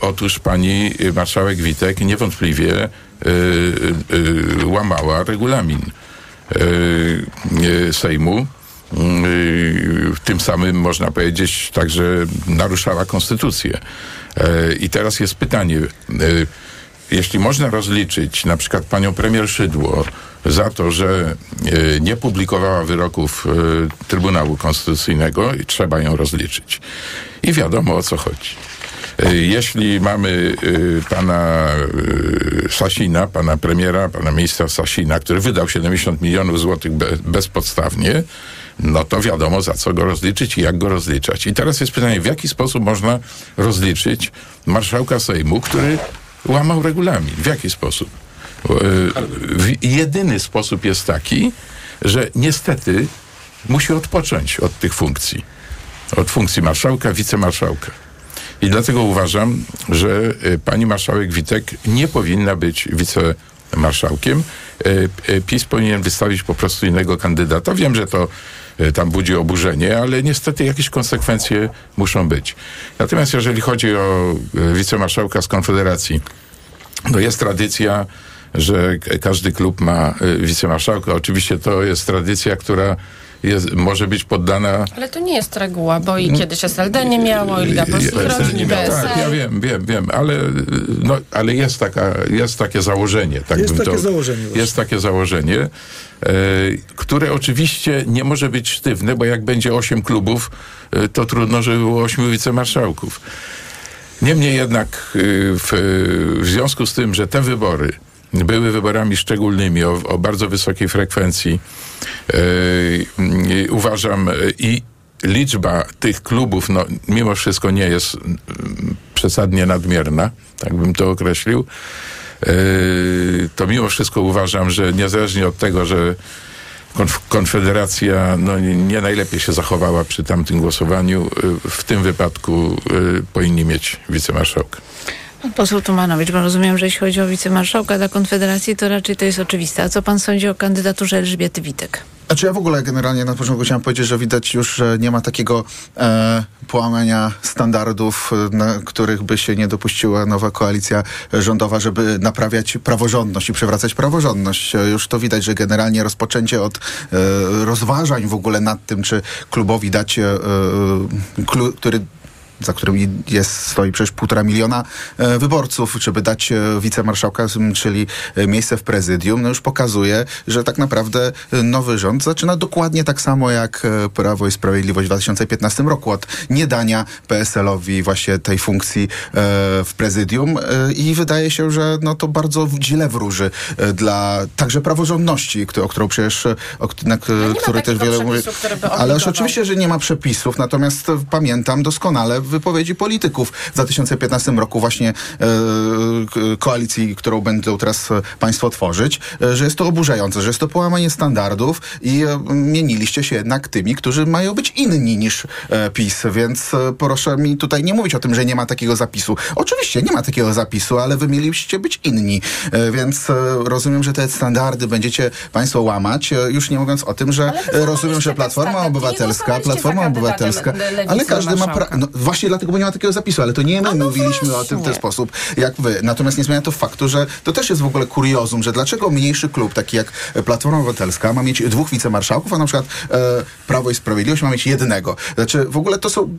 Otóż pani marszałek Witek niewątpliwie łamała regulamin Sejmu. Tym samym można powiedzieć także naruszała konstytucję. I teraz jest pytanie, jeśli można rozliczyć na przykład panią premier Szydło za to, że nie publikowała wyroków Trybunału Konstytucyjnego, i trzeba ją rozliczyć. I wiadomo, o co chodzi. Jeśli mamy pana Sasina, pana premiera, pana ministra Sasina, który wydał 70 milionów złotych bezpodstawnie, no to wiadomo, za co go rozliczyć i jak go rozliczać. I teraz jest pytanie, w jaki sposób można rozliczyć marszałka Sejmu, który łamał regulamin? W jaki sposób? Jedyny sposób jest taki, że niestety musi odpocząć od tych funkcji. Od funkcji marszałka, wicemarszałka. I dlatego uważam, że pani marszałek Witek nie powinna być wicemarszałkiem. PiS powinien wystawić po prostu innego kandydata. Wiem, że to tam budzi oburzenie, ale niestety jakieś konsekwencje muszą być. Natomiast jeżeli chodzi o wicemarszałka z Konfederacji, to jest tradycja, że każdy klub ma wicemarszałka. Oczywiście to jest tradycja, która może być poddana... Ale to nie jest reguła, bo i kiedyś SLD nie miało, i Liga Polskich Rodzin, PSL. Tak, ja wiem, ale jest takie założenie. Jest takie założenie, które oczywiście nie może być sztywne, bo jak będzie 8 klubów, to trudno, żeby było 8 wicemarszałków. Niemniej jednak w związku z tym, że te wybory były wyborami szczególnymi, o bardzo wysokiej frekwencji. Uważam, i liczba tych klubów, mimo wszystko nie jest przesadnie nadmierna, tak bym to określił. To mimo wszystko uważam, że niezależnie od tego, że Konfederacja nie najlepiej się zachowała przy tamtym głosowaniu, w tym wypadku powinni mieć wicemarszałka. Pan poseł Tumanowicz, bo rozumiem, że jeśli chodzi o wicemarszałka dla Konfederacji, to raczej to jest oczywiste. A co pan sądzi o kandydaturze Elżbiety Witek? Znaczy ja w ogóle generalnie na początku chciałem powiedzieć, że widać już, że nie ma takiego połamania standardów, na których by się nie dopuściła nowa koalicja rządowa, żeby naprawiać praworządność i przywracać praworządność. Już to widać, że generalnie rozpoczęcie od rozważań w ogóle nad tym, czy klubowi dać za którym stoi przecież 1,5 miliona wyborców, żeby dać wicemarszałka, czyli miejsce w prezydium, no już pokazuje, że tak naprawdę nowy rząd zaczyna dokładnie tak samo jak Prawo i Sprawiedliwość w 2015 roku, od niedania PSL-owi właśnie tej funkcji w prezydium i wydaje się, że no to bardzo źle wróży dla także praworządności, o którą przecież który też wiele mówi. Ale już oczywiście, że nie ma przepisów, natomiast pamiętam doskonale wypowiedzi polityków w 2015 roku właśnie koalicji, którą będą teraz państwo tworzyć, że jest to oburzające, że jest to połamanie standardów i mieniliście się jednak tymi, którzy mają być inni niż PiS, więc proszę mi tutaj nie mówić o tym, że nie ma takiego zapisu. Oczywiście nie ma takiego zapisu, ale wy mieliście być inni, więc rozumiem, że te standardy będziecie państwo łamać, już nie mówiąc o tym, że rozumiem, że Platforma Obywatelska, ale każdy ma właśnie dlatego, bo nie ma takiego zapisu, ale to nie my mówiliśmy o tym w ten sposób, jak wy. Natomiast nie zmienia to faktu, że to też jest w ogóle kuriozum, że dlaczego mniejszy klub, taki jak Platforma Obywatelska, ma mieć 2 wicemarszałków, a na przykład Prawo i Sprawiedliwość ma mieć 1. Znaczy w ogóle to są,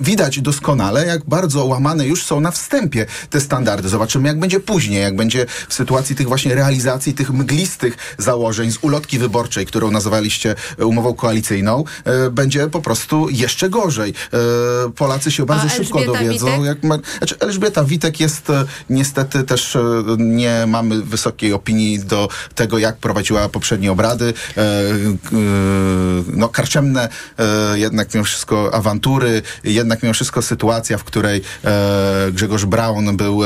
widać doskonale, jak bardzo łamane już są na wstępie te standardy. Zobaczymy, jak będzie później, jak będzie w sytuacji tych właśnie realizacji, tych mglistych założeń z ulotki wyborczej, którą nazywaliście umową koalicyjną, będzie po prostu jeszcze gorzej. Polacy się bardzo szybko dowiedzą. Elżbieta Witek jest niestety też, nie mamy wysokiej opinii do tego, jak prowadziła poprzednie obrady. Karczemne jednak mimo wszystko awantury, jednak mimo wszystko sytuacja, w której Grzegorz Braun był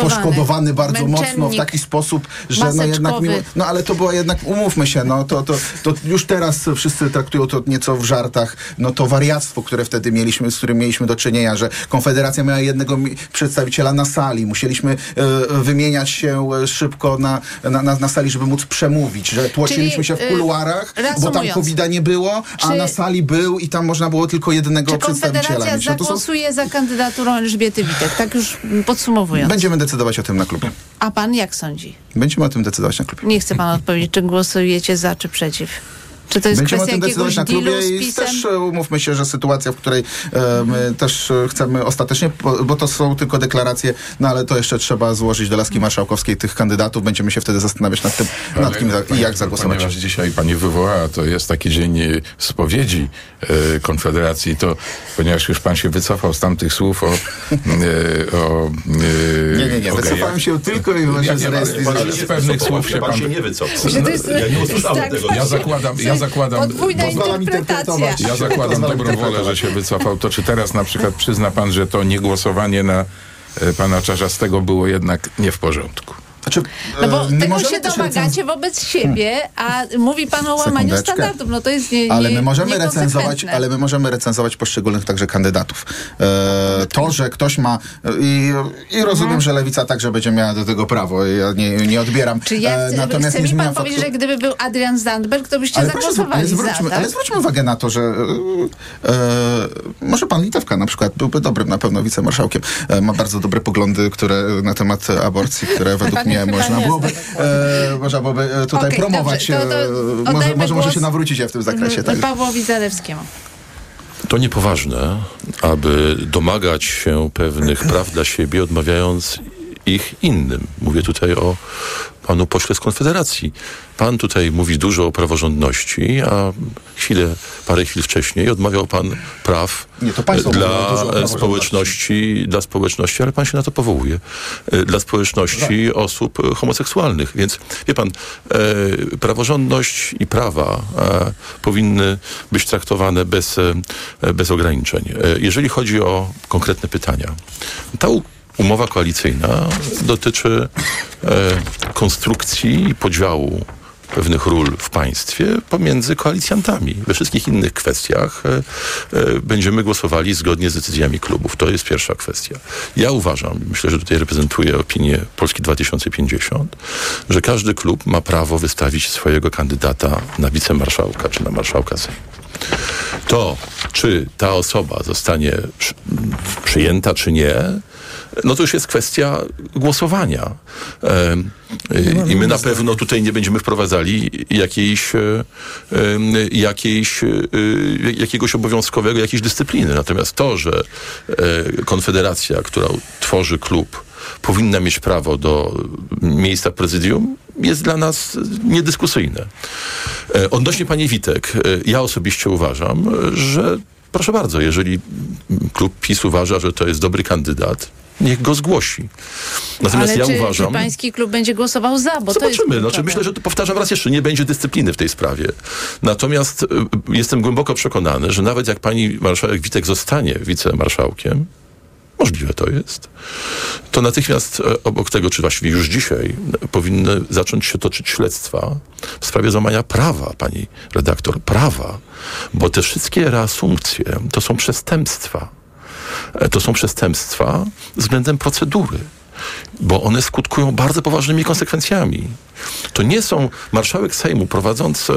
poszkodowany bardzo mocno w taki sposób, że ale to była jednak, umówmy się, to już teraz wszyscy traktują to nieco w żartach, to wariactwo, które wtedy mieliśmy, z którym mieliśmy do czynienia, że Konfederacja miała jednego przedstawiciela na sali, musieliśmy wymieniać się szybko na sali, żeby móc przemówić, że tłoczyliśmy się w kuluarach, bo tam COVID-a nie było, a na sali był i tam można było tylko jednego przedstawiciela. Konfederacja zagłosuje za kandydaturą Elżbiety Witek, tak już podsumowując. Będziemy decydować o tym na klubie. A pan jak sądzi? Będziemy o tym decydować na klubie. Nie chce pan odpowiedzieć, czy głosujecie za, czy przeciw. Czy to jest kwestia jakiegoś dealu z PiS-em? I też umówmy się, że sytuacja, w której my też chcemy ostatecznie, bo to są tylko deklaracje, ale to jeszcze trzeba złożyć do laski marszałkowskiej tych kandydatów. Będziemy się wtedy zastanawiać nad tym, i jak zagłosować. Ponieważ dzisiaj pani wywołała, to jest taki dzień spowiedzi Konfederacji, to ponieważ już pan się wycofał z tamtych słów Nie, wycofałem się tylko i właśnie z rejestru. Ale z pewnych słów się pan nie wycofał. Ja nie usłyszałem tego. Ja zakładam dobrą wolę, że się wycofał. To czy teraz na przykład przyzna pan, że to niegłosowanie na pana Czarzastego było jednak nie w porządku? Bo tego się domagacie wobec siebie, a mówi pan o łamaniu standardów. To jest Ale my możemy recenzować poszczególnych także kandydatów. To, że ktoś ma... I rozumiem, że Lewica także będzie miała do tego prawo. Ja nie odbieram. Natomiast chce mi pan powiedzieć, że gdyby był Adrian Zandberg, to byście zagłosowali za, tak? Ale zwróćmy uwagę na to, że może pan Litewka na przykład byłby dobrym na pewno wicemarszałkiem. Ma bardzo dobre poglądy na temat aborcji, które według mnie można byłoby tutaj promować. To może się nawrócić w tym zakresie. Tak. Pawłowi Zalewskiemu. To niepoważne, aby domagać się pewnych praw dla siebie, odmawiając ich innym. Mówię tutaj o panu pośle z Konfederacji. Pan tutaj mówi dużo o praworządności, a parę chwil wcześniej odmawiał pan praw dla społeczności, ale pan się na to powołuje. Dla społeczności osób homoseksualnych. Więc wie pan, praworządność i prawa powinny być traktowane bez ograniczeń. Jeżeli chodzi o konkretne pytania, umowa koalicyjna dotyczy konstrukcji i podziału pewnych ról w państwie pomiędzy koalicjantami. We wszystkich innych kwestiach będziemy głosowali zgodnie z decyzjami klubów. To jest pierwsza kwestia. Ja uważam, myślę, że tutaj reprezentuję opinię Polski 2050, że każdy klub ma prawo wystawić swojego kandydata na wicemarszałka czy na marszałka Sejmu. To, czy ta osoba zostanie przyjęta, czy nie, no to już jest kwestia głosowania. I my na pewno tutaj nie będziemy wprowadzali jakiegoś obowiązkowego, jakiejś dyscypliny. Natomiast to, że Konfederacja, która tworzy klub, powinna mieć prawo do miejsca prezydium, jest dla nas niedyskusyjne. Odnośnie pani Witek, ja osobiście uważam, że proszę bardzo, jeżeli klub PiS uważa, że to jest dobry kandydat, niech go zgłosi. Natomiast ale ja uważam... czy pański klub będzie głosował za? Bo zobaczymy. To jest myślę, że to powtarzam raz jeszcze, nie będzie dyscypliny w tej sprawie. Natomiast jestem głęboko przekonany, że nawet jak pani marszałek Witek zostanie wicemarszałkiem, możliwe to jest, to natychmiast obok tego, czy właściwie już dzisiaj, powinny zacząć się toczyć śledztwa w sprawie złamania prawa, pani redaktor, prawa, bo te wszystkie reasumpcje to są przestępstwa. To są przestępstwa względem procedury, bo one skutkują bardzo poważnymi konsekwencjami. To nie są marszałek Sejmu prowadząc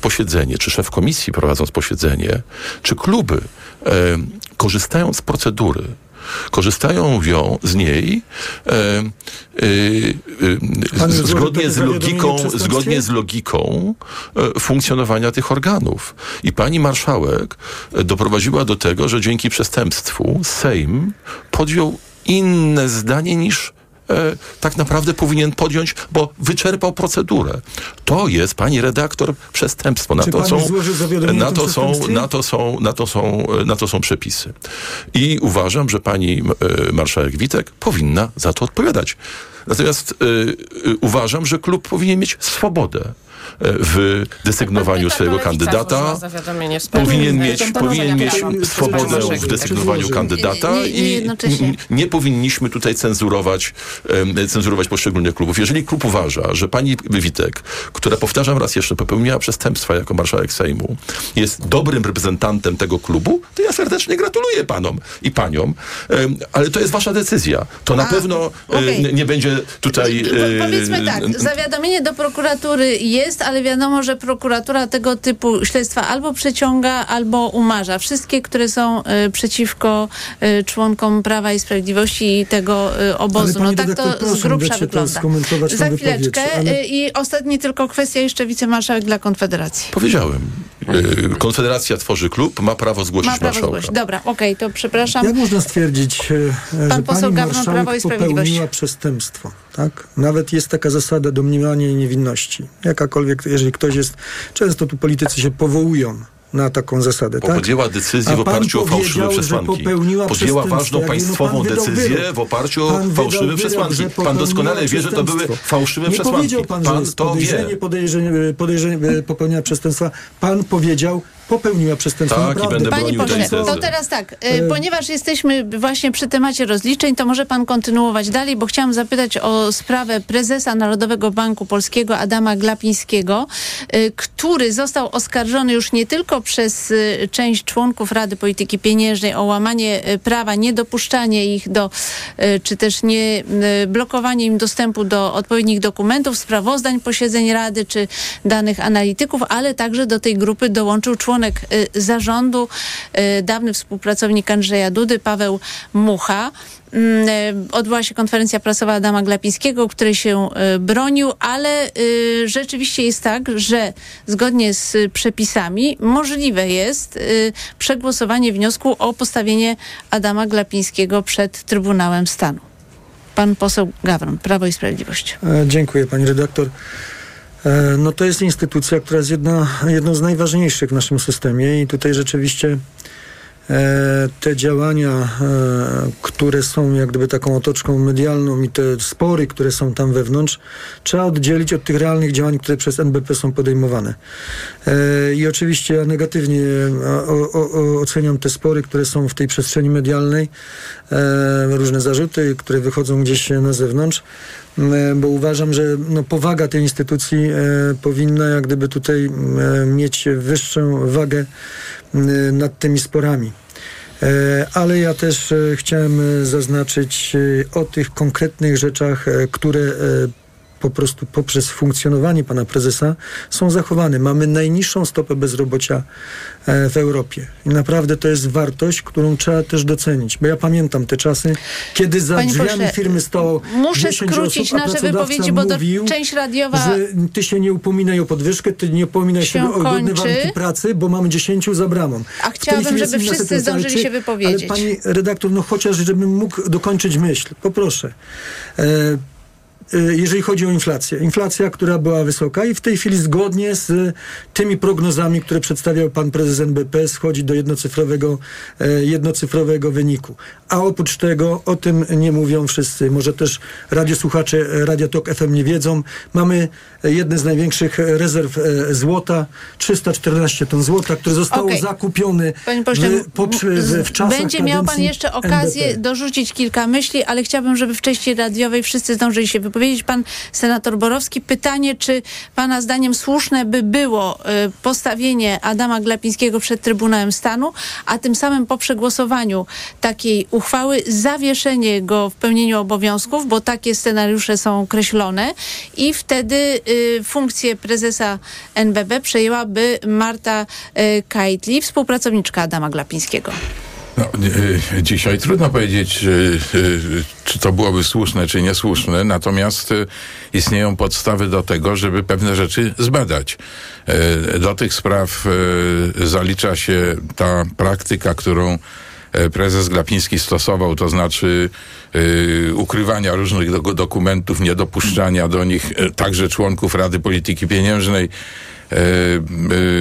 posiedzenie, czy szef komisji prowadząc posiedzenie, czy kluby korzystają z procedury. Korzystają z niej zgodnie z logiką funkcjonowania tych organów. I pani marszałek doprowadziła do tego, że dzięki przestępstwu Sejm podjął inne zdanie niż tak naprawdę powinien podjąć, bo wyczerpał procedurę. To jest, pani redaktor, przestępstwo. Na to są przepisy. I uważam, że pani marszałek Witek powinna za to odpowiadać. Natomiast uważam, że klub powinien mieć swobodę w desygnowaniu swojego kandydata. Powinien mieć swobodę w desygnowaniu kandydata i nie powinniśmy tutaj cenzurować poszczególnych klubów. Jeżeli klub uważa, że pani Witek, która, powtarzam raz jeszcze, popełniła przestępstwa jako marszałek Sejmu, jest dobrym reprezentantem tego klubu, to ja serdecznie gratuluję panom i paniom, ale to jest wasza decyzja. To na pewno nie będzie tutaj... Powiedzmy tak, zawiadomienie do prokuratury jest, ale wiadomo, że prokuratura tego typu śledztwa albo przeciąga, albo umarza. Wszystkie, które są przeciwko członkom Prawa i Sprawiedliwości i tego obozu. No tak to z grubsza wygląda. Za chwileczkę. I ostatni tylko kwestia jeszcze wicemarszałek dla Konfederacji. Powiedziałem. Konfederacja tworzy klub, ma prawo zgłosić marszałka. Dobra, okej, to przepraszam. Jak można stwierdzić, że pani marszałek popełniła przestępstwo? Tak? Nawet jest taka zasada domniemania niewinności. Jakakolwiek, jeżeli ktoś jest... Często tu politycy się powołują na taką zasadę. Bo podjęła decyzję w oparciu o fałszywe przesłanki. Podjęła ważną państwową decyzję w oparciu o fałszywe przesłanki. Pan doskonale wie, że to były fałszywe przesłanki. Nie powiedział pan, że podejrzenie popełnienia przestępstwa. Pan powiedział, popełniła przestępstwo. Tak, i będę bronił tej tezy. To teraz tak, ponieważ jesteśmy właśnie przy temacie rozliczeń, to może pan kontynuować dalej, bo chciałam zapytać o sprawę prezesa Narodowego Banku Polskiego Adama Glapińskiego, który został oskarżony już nie tylko przez część członków Rady Polityki Pieniężnej o łamanie prawa, niedopuszczanie ich do, czy też nie blokowanie im dostępu do odpowiednich dokumentów, sprawozdań, posiedzeń Rady, czy danych analityków, ale także do tej grupy dołączył członek zarządu, dawny współpracownik Andrzeja Dudy, Paweł Mucha. Odbyła się konferencja prasowa Adama Glapińskiego, który się bronił, ale rzeczywiście jest tak, że zgodnie z przepisami możliwe jest przegłosowanie wniosku o postawienie Adama Glapińskiego przed Trybunałem Stanu. Pan poseł Gawron, Prawo i Sprawiedliwość. Dziękuję, pani redaktor. No to jest instytucja, która jest jedną z najważniejszych w naszym systemie i tutaj rzeczywiście te działania, które są jak gdyby taką otoczką medialną i te spory, które są tam wewnątrz, trzeba oddzielić od tych realnych działań, które przez NBP są podejmowane. I oczywiście ja negatywnie oceniam te spory, które są w tej przestrzeni medialnej, różne zarzuty, które wychodzą gdzieś na zewnątrz. bo uważam, że powaga tej instytucji powinna jak gdyby tutaj mieć wyższą wagę nad tymi sporami. Ale ja też chciałem zaznaczyć o tych konkretnych rzeczach, które po prostu poprzez funkcjonowanie pana prezesa są zachowane. Mamy najniższą stopę bezrobocia w Europie. I naprawdę to jest wartość, którą trzeba też docenić. Bo ja pamiętam te czasy, kiedy za drzwiami firmy stało 10 osób, a pracodawca mówił, że ty się nie upominaj o podwyżkę, ty nie upominaj się o godne warunki pracy, bo mamy 10 za bramą. A chciałabym, żeby wszyscy zdążyli się wypowiedzieć. Ale pani redaktor, no chociaż żebym mógł dokończyć myśl. Poproszę. Jeżeli chodzi o inflację. Inflacja, która była wysoka i w tej chwili zgodnie z tymi prognozami, które przedstawiał pan prezes NBP, schodzi do jednocyfrowego wyniku. A oprócz tego, o tym nie mówią wszyscy, może też radiosłuchacze Radia Tok FM nie wiedzą, mamy jedne z największych rezerw złota, 314 ton złota, które zostało zakupione w czasach. Będzie miał pan jeszcze okazję dorzucić kilka myśli, ale chciałbym, żeby w części radiowej wszyscy zdążyli się wypowiedzieć. Pan senator Borowski, pytanie, czy pana zdaniem słuszne by było postawienie Adama Glapińskiego przed Trybunałem Stanu, a tym samym po przegłosowaniu takiej uchwały zawieszenie go w pełnieniu obowiązków, bo takie scenariusze są określone i wtedy funkcję prezesa NBP przejęłaby Marta Kajtli, współpracowniczka Adama Glapińskiego. Dzisiaj trudno powiedzieć, czy to byłoby słuszne, czy niesłuszne, natomiast istnieją podstawy do tego, żeby pewne rzeczy zbadać. Do tych spraw zalicza się ta praktyka, którą prezes Glapiński stosował, to znaczy ukrywania różnych dokumentów, niedopuszczania do nich także członków Rady Polityki Pieniężnej,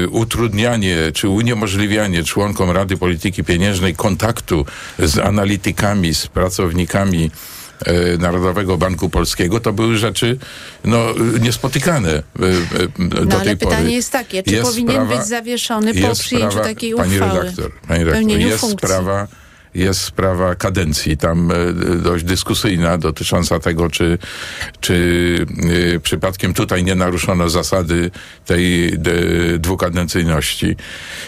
utrudnianie czy uniemożliwianie członkom Rady Polityki Pieniężnej kontaktu z analitykami, z pracownikami Narodowego Banku Polskiego, to były rzeczy niespotykane do tej pory. Pytanie jest takie, czy powinien być zawieszony po przyjęciu takiej uchwały? Pani redaktor, jest sprawa kadencji, tam dość dyskusyjna, dotycząca tego, czy przypadkiem tutaj nie naruszono zasady tej dwukadencyjności.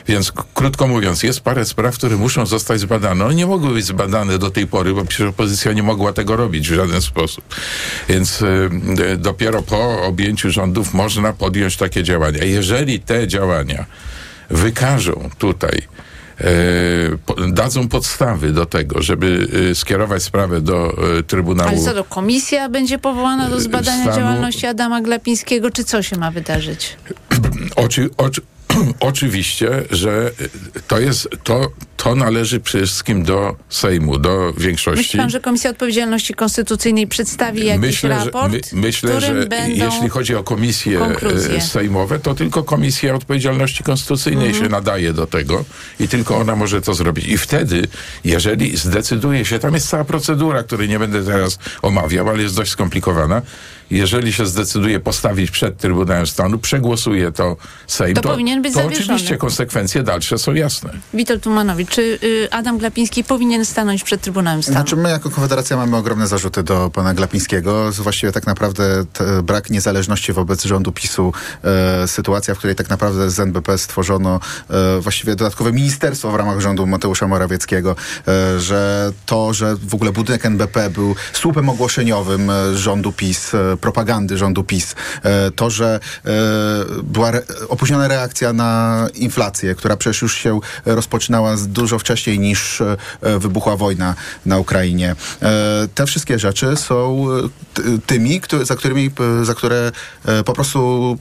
Więc krótko mówiąc, jest parę spraw, które muszą zostać zbadane. One nie mogły być zbadane do tej pory, bo przecież opozycja nie mogła tego robić w żaden sposób. Więc dopiero po objęciu rządów można podjąć takie działania. Jeżeli te działania wykażą tutaj dadzą podstawy do tego, żeby skierować sprawę do Trybunału. Ale co, to komisja będzie powołana do zbadania działalności Adama Glapińskiego? Czy co się ma wydarzyć? Oczywiście, że to jest to należy przede wszystkim do Sejmu, do większości. Myśli pan, że Komisja Odpowiedzialności Konstytucyjnej przedstawi jakiś raport? Myślę, że jeśli chodzi o komisje sejmowe, to tylko Komisja Odpowiedzialności Konstytucyjnej się nadaje do tego i tylko ona może to zrobić. I wtedy, jeżeli zdecyduje się, tam jest cała procedura, której nie będę teraz omawiał, ale jest dość skomplikowana, jeżeli się zdecyduje postawić przed Trybunałem Stanu, przegłosuje to Sejm, to powinien być zawieszony. Oczywiście konsekwencje dalsze są jasne. Witold Tumanowicz, czy Adam Glapiński powinien stanąć przed Trybunałem Stanu? Znaczy my jako Konfederacja mamy ogromne zarzuty do pana Glapińskiego. Właściwie tak naprawdę brak niezależności wobec rządu PiS-u, sytuacja, w której tak naprawdę z NBP stworzono właściwie dodatkowe ministerstwo w ramach rządu Mateusza Morawieckiego, że w ogóle budynek NBP był słupem ogłoszeniowym rządu PiS, propagandy rządu PiS. To, że była opóźniona reakcja na inflację, która przecież już się rozpoczynała dużo wcześniej niż wybuchła wojna na Ukrainie. Te wszystkie rzeczy są tymi, za które po prostu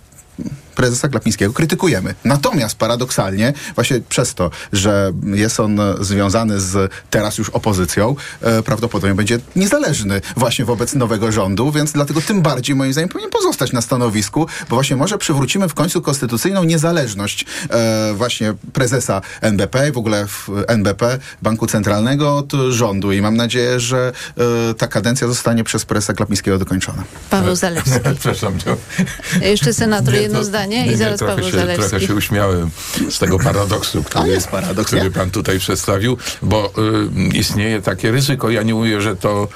prezesa Glapińskiego krytykujemy. Natomiast paradoksalnie, właśnie przez to, że jest on związany z teraz już opozycją, prawdopodobnie będzie niezależny właśnie wobec nowego rządu, więc dlatego tym bardziej moim zdaniem powinien pozostać na stanowisku, bo właśnie może przywrócimy w końcu konstytucyjną niezależność właśnie prezesa NBP i w ogóle NBP, Banku Centralnego, od rządu i mam nadzieję, że ta kadencja zostanie przez prezesa Glapińskiego dokończona. Paweł Zalewski. Przepraszam. Jeszcze senator jedno zdanie. I zaraz Paweł Zalewski. Trochę się uśmiałem z tego paradoksu, który pan tutaj przedstawił, bo istnieje takie ryzyko. Ja nie mówię, że to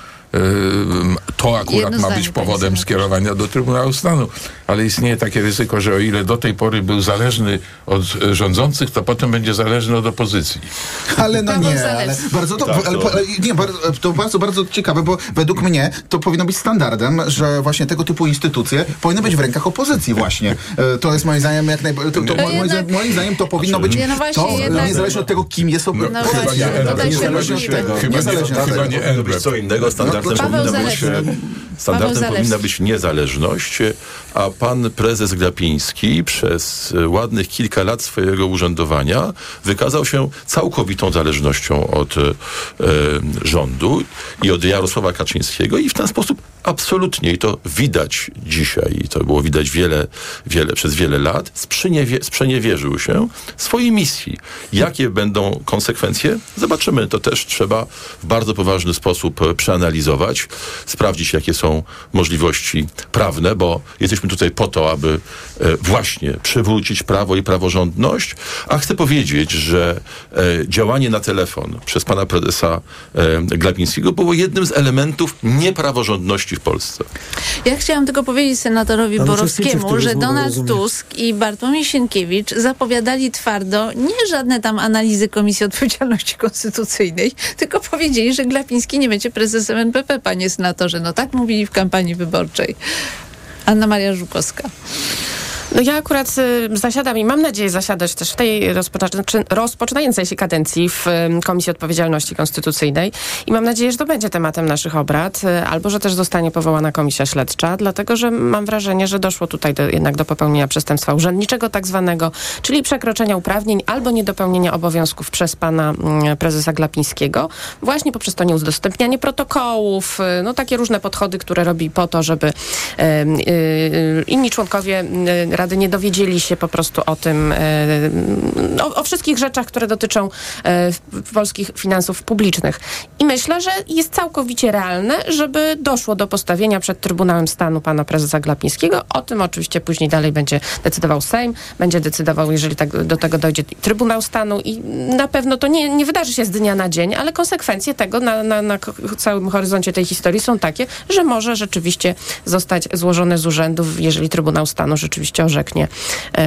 to akurat ma być powodem skierowania do Trybunału Stanu. Ale istnieje takie ryzyko, że o ile do tej pory był zależny od rządzących, to potem będzie zależny od opozycji. Ale no nie, ale bardzo to bardzo, bardzo ciekawe, bo według mnie to powinno być standardem, że właśnie tego typu instytucje powinny być w rękach opozycji właśnie. To jest moim zdaniem jak najbardziej... Moim zdaniem to powinno być... niezależnie od tego, kim jest opozycja. Chyba nie NBP. Co innego standardem powinna być niezależność, a pan prezes Glapiński przez ładnych kilka lat swojego urzędowania wykazał się całkowitą zależnością od rządu i od Jarosława Kaczyńskiego i w ten sposób absolutnie, i to widać dzisiaj, i to było widać przez wiele lat, sprzeniewierzył się swojej misji. Jakie będą konsekwencje? Zobaczymy. To też trzeba w bardzo poważny sposób przeanalizować, sprawdzić, jakie są możliwości prawne, bo jesteśmy tutaj po to, aby właśnie przywrócić prawo i praworządność, a chcę powiedzieć, że działanie na telefon przez pana prezesa Glapińskiego było jednym z elementów niepraworządności w Polsce. Ja chciałam tylko powiedzieć senatorowi Borowskiemu, że Donald Tusk i Bartłomiej Sienkiewicz zapowiadali twardo nie żadne tam analizy Komisji Odpowiedzialności Konstytucyjnej, tylko powiedzieli, że Glapiński nie będzie prezesem NBP, panie senatorze. No tak mówili w kampanii wyborczej. Anna Maria Żukowska. No ja akurat zasiadam i mam nadzieję zasiadać też w tej rozpoczynającej się kadencji w Komisji Odpowiedzialności Konstytucyjnej i mam nadzieję, że to będzie tematem naszych obrad, albo że też zostanie powołana komisja śledcza, dlatego że mam wrażenie, że doszło tutaj jednak do popełnienia przestępstwa urzędniczego tak zwanego, czyli przekroczenia uprawnień albo niedopełnienia obowiązków przez pana prezesa Glapińskiego, właśnie poprzez to nieudostępnianie protokołów, no takie różne podchody, które robi po to, żeby inni członkowie Rady nie dowiedzieli się po prostu o tym, o wszystkich rzeczach, które dotyczą polskich finansów publicznych. I myślę, że jest całkowicie realne, żeby doszło do postawienia przed Trybunałem Stanu pana prezesa Glapińskiego. O tym oczywiście później dalej będzie decydował Sejm, będzie decydował, jeżeli tak do tego dojdzie, Trybunał Stanu i na pewno to nie wydarzy się z dnia na dzień, ale konsekwencje tego na całym horyzoncie tej historii są takie, że może rzeczywiście zostać złożone z urzędów, jeżeli Trybunał Stanu rzeczywiście orzeknie,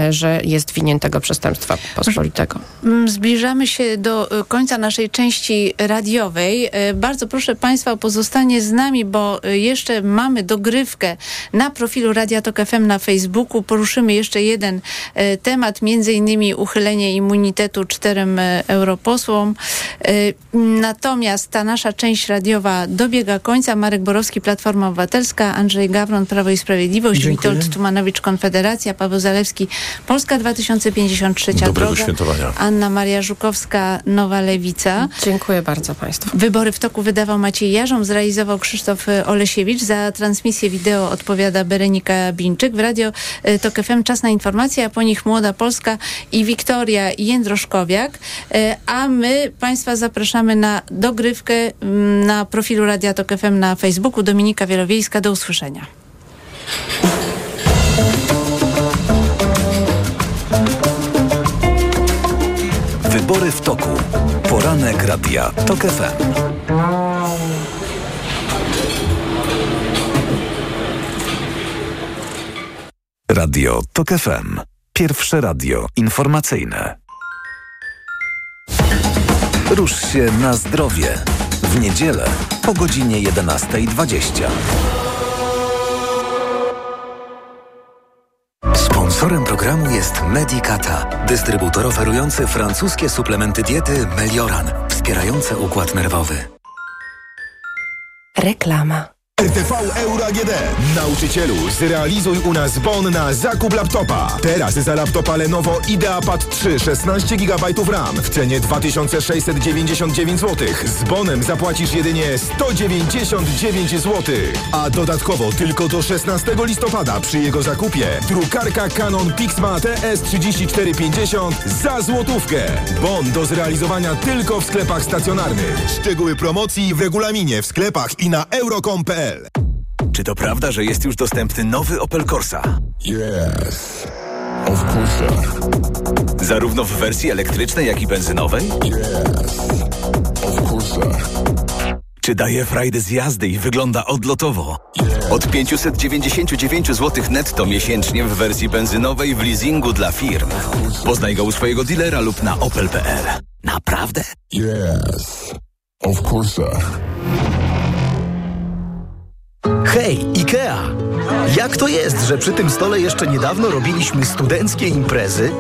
że jest winien tego przestępstwa pospolitego. Zbliżamy się do końca naszej części radiowej. Bardzo proszę Państwa o pozostanie z nami, bo jeszcze mamy dogrywkę na profilu Radia Tok FM na Facebooku. Poruszymy jeszcze jeden temat, między innymi uchylenie immunitetu 4 europosłom. Natomiast ta nasza część radiowa dobiega końca. Marek Borowski, Platforma Obywatelska, Andrzej Gawron, Prawo i Sprawiedliwość, dziękuję. Witold Tumanowicz, Konfederacja, Paweł Zalewski, Polska 2050, Trzecia Droga, Anna Maria Żukowska, Nowa Lewica. Dziękuję bardzo Państwu. Wybory w toku wydawał Maciej Jarzą, zrealizował Krzysztof Olesiewicz. Za transmisję wideo odpowiada Berenika Bińczyk. W Radio Tok FM czas na informacje, a po nich Młoda Polska i Wiktoria Jędroszkowiak. A my Państwa zapraszamy na dogrywkę na profilu Radia Tok FM na Facebooku. Dominika Wielowiejska, do usłyszenia. Wybory w toku. Poranek Radia Tok FM. Radio Tok FM. Pierwsze radio informacyjne. Rusz się na zdrowie. W niedzielę po godzinie 11:20. Sponsorem programu jest Medicata, dystrybutor oferujący francuskie suplementy diety Melioran, wspierające układ nerwowy. Reklama. RTV Euro AGD. Nauczycielu, zrealizuj u nas bon na zakup laptopa. Teraz za laptopa Lenovo IdeaPad 3 16 GB RAM w cenie 2699 zł. Z bonem zapłacisz jedynie 199 zł. A dodatkowo tylko do 16 listopada przy jego zakupie drukarka Canon PIXMA TS3450 za złotówkę. Bon do zrealizowania tylko w sklepach stacjonarnych. Szczegóły promocji w regulaminie, w sklepach i na euro.com.pl. Czy to prawda, że jest już dostępny nowy Opel Corsa? Yes, of course. Zarówno w wersji elektrycznej, jak i benzynowej? Yes, of course. Czy daje frajdę z jazdy i wygląda odlotowo? Od 599 zł netto miesięcznie w wersji benzynowej w leasingu dla firm. Poznaj go u swojego dealera lub na opel.pl. Naprawdę? Yes, of course. Hej, IKEA! Jak to jest, że przy tym stole jeszcze niedawno robiliśmy studenckie imprezy,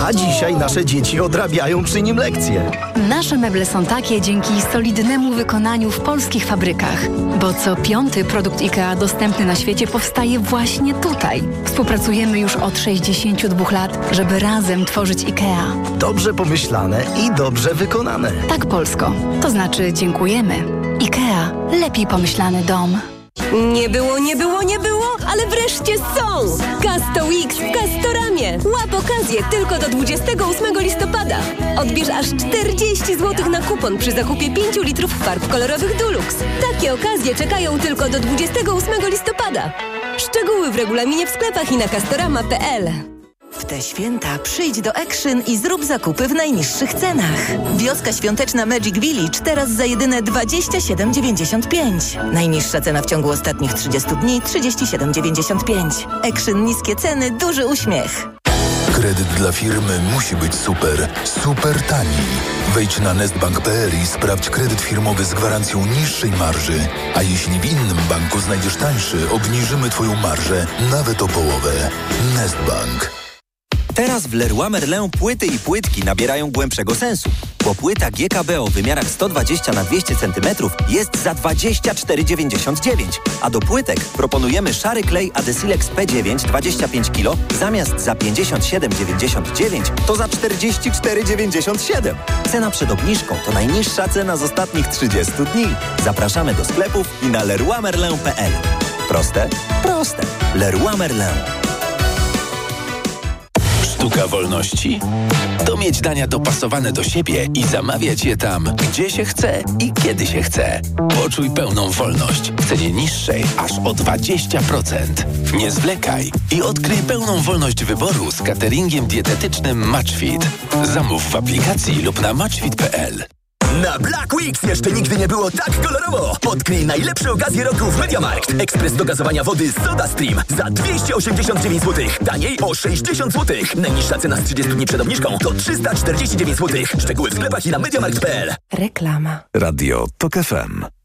a dzisiaj nasze dzieci odrabiają przy nim lekcje? Nasze meble są takie dzięki solidnemu wykonaniu w polskich fabrykach, bo co piąty produkt IKEA dostępny na świecie powstaje właśnie tutaj. Współpracujemy już od 62 lat, żeby razem tworzyć IKEA. Dobrze pomyślane i dobrze wykonane. Tak, Polsko. To znaczy dziękujemy. IKEA. Lepiej pomyślany dom. Nie było, ale wreszcie są! Casto Weeks w Castoramie. Łap okazję tylko do 28 listopada. Odbierz aż 40 zł na kupon przy zakupie 5 litrów farb kolorowych Dulux. Takie okazje czekają tylko do 28 listopada. Szczegóły w regulaminie w sklepach i na castorama.pl. W te święta przyjdź do Action i zrób zakupy w najniższych cenach. Wioska świąteczna Magic Village teraz za jedyne 27,95. Najniższa cena w ciągu ostatnich 30 dni 37,95. Action, niskie ceny, duży uśmiech. Kredyt dla firmy musi być super tani. Wejdź na nestbank.pl i sprawdź kredyt firmowy z gwarancją niższej marży. A jeśli w innym banku znajdziesz tańszy, obniżymy Twoją marżę nawet o połowę. Nestbank. Teraz w Leroy Merlin płyty i płytki nabierają głębszego sensu, bo płyta GKB o wymiarach 120x200 cm jest za 24,99, a do płytek proponujemy szary klej Adesilex P9 25 kg zamiast za 57,99 to za 44,97. Cena przed obniżką to najniższa cena z ostatnich 30 dni. Zapraszamy do sklepów i na leroymerlin.pl. Proste? Proste. Leroy Merlin. Sztuka wolności? To mieć dania dopasowane do siebie i zamawiać je tam, gdzie się chce i kiedy się chce. Poczuj pełną wolność w cenie niższej aż o 20%. Nie zwlekaj i odkryj pełną wolność wyboru z cateringiem dietetycznym MatchFit. Zamów w aplikacji lub na matchfit.pl. Na Black Weeks jeszcze nigdy nie było tak kolorowo. Odkryj najlepsze okazje roku w MediaMarkt. Ekspres do gazowania wody Soda Stream za 289 zł. Taniej o 60 zł. Najniższa cena z 30 dni przed obniżką to 349 zł. Szczegóły w sklepach i na mediamarkt.pl. Reklama. Radio Tok FM.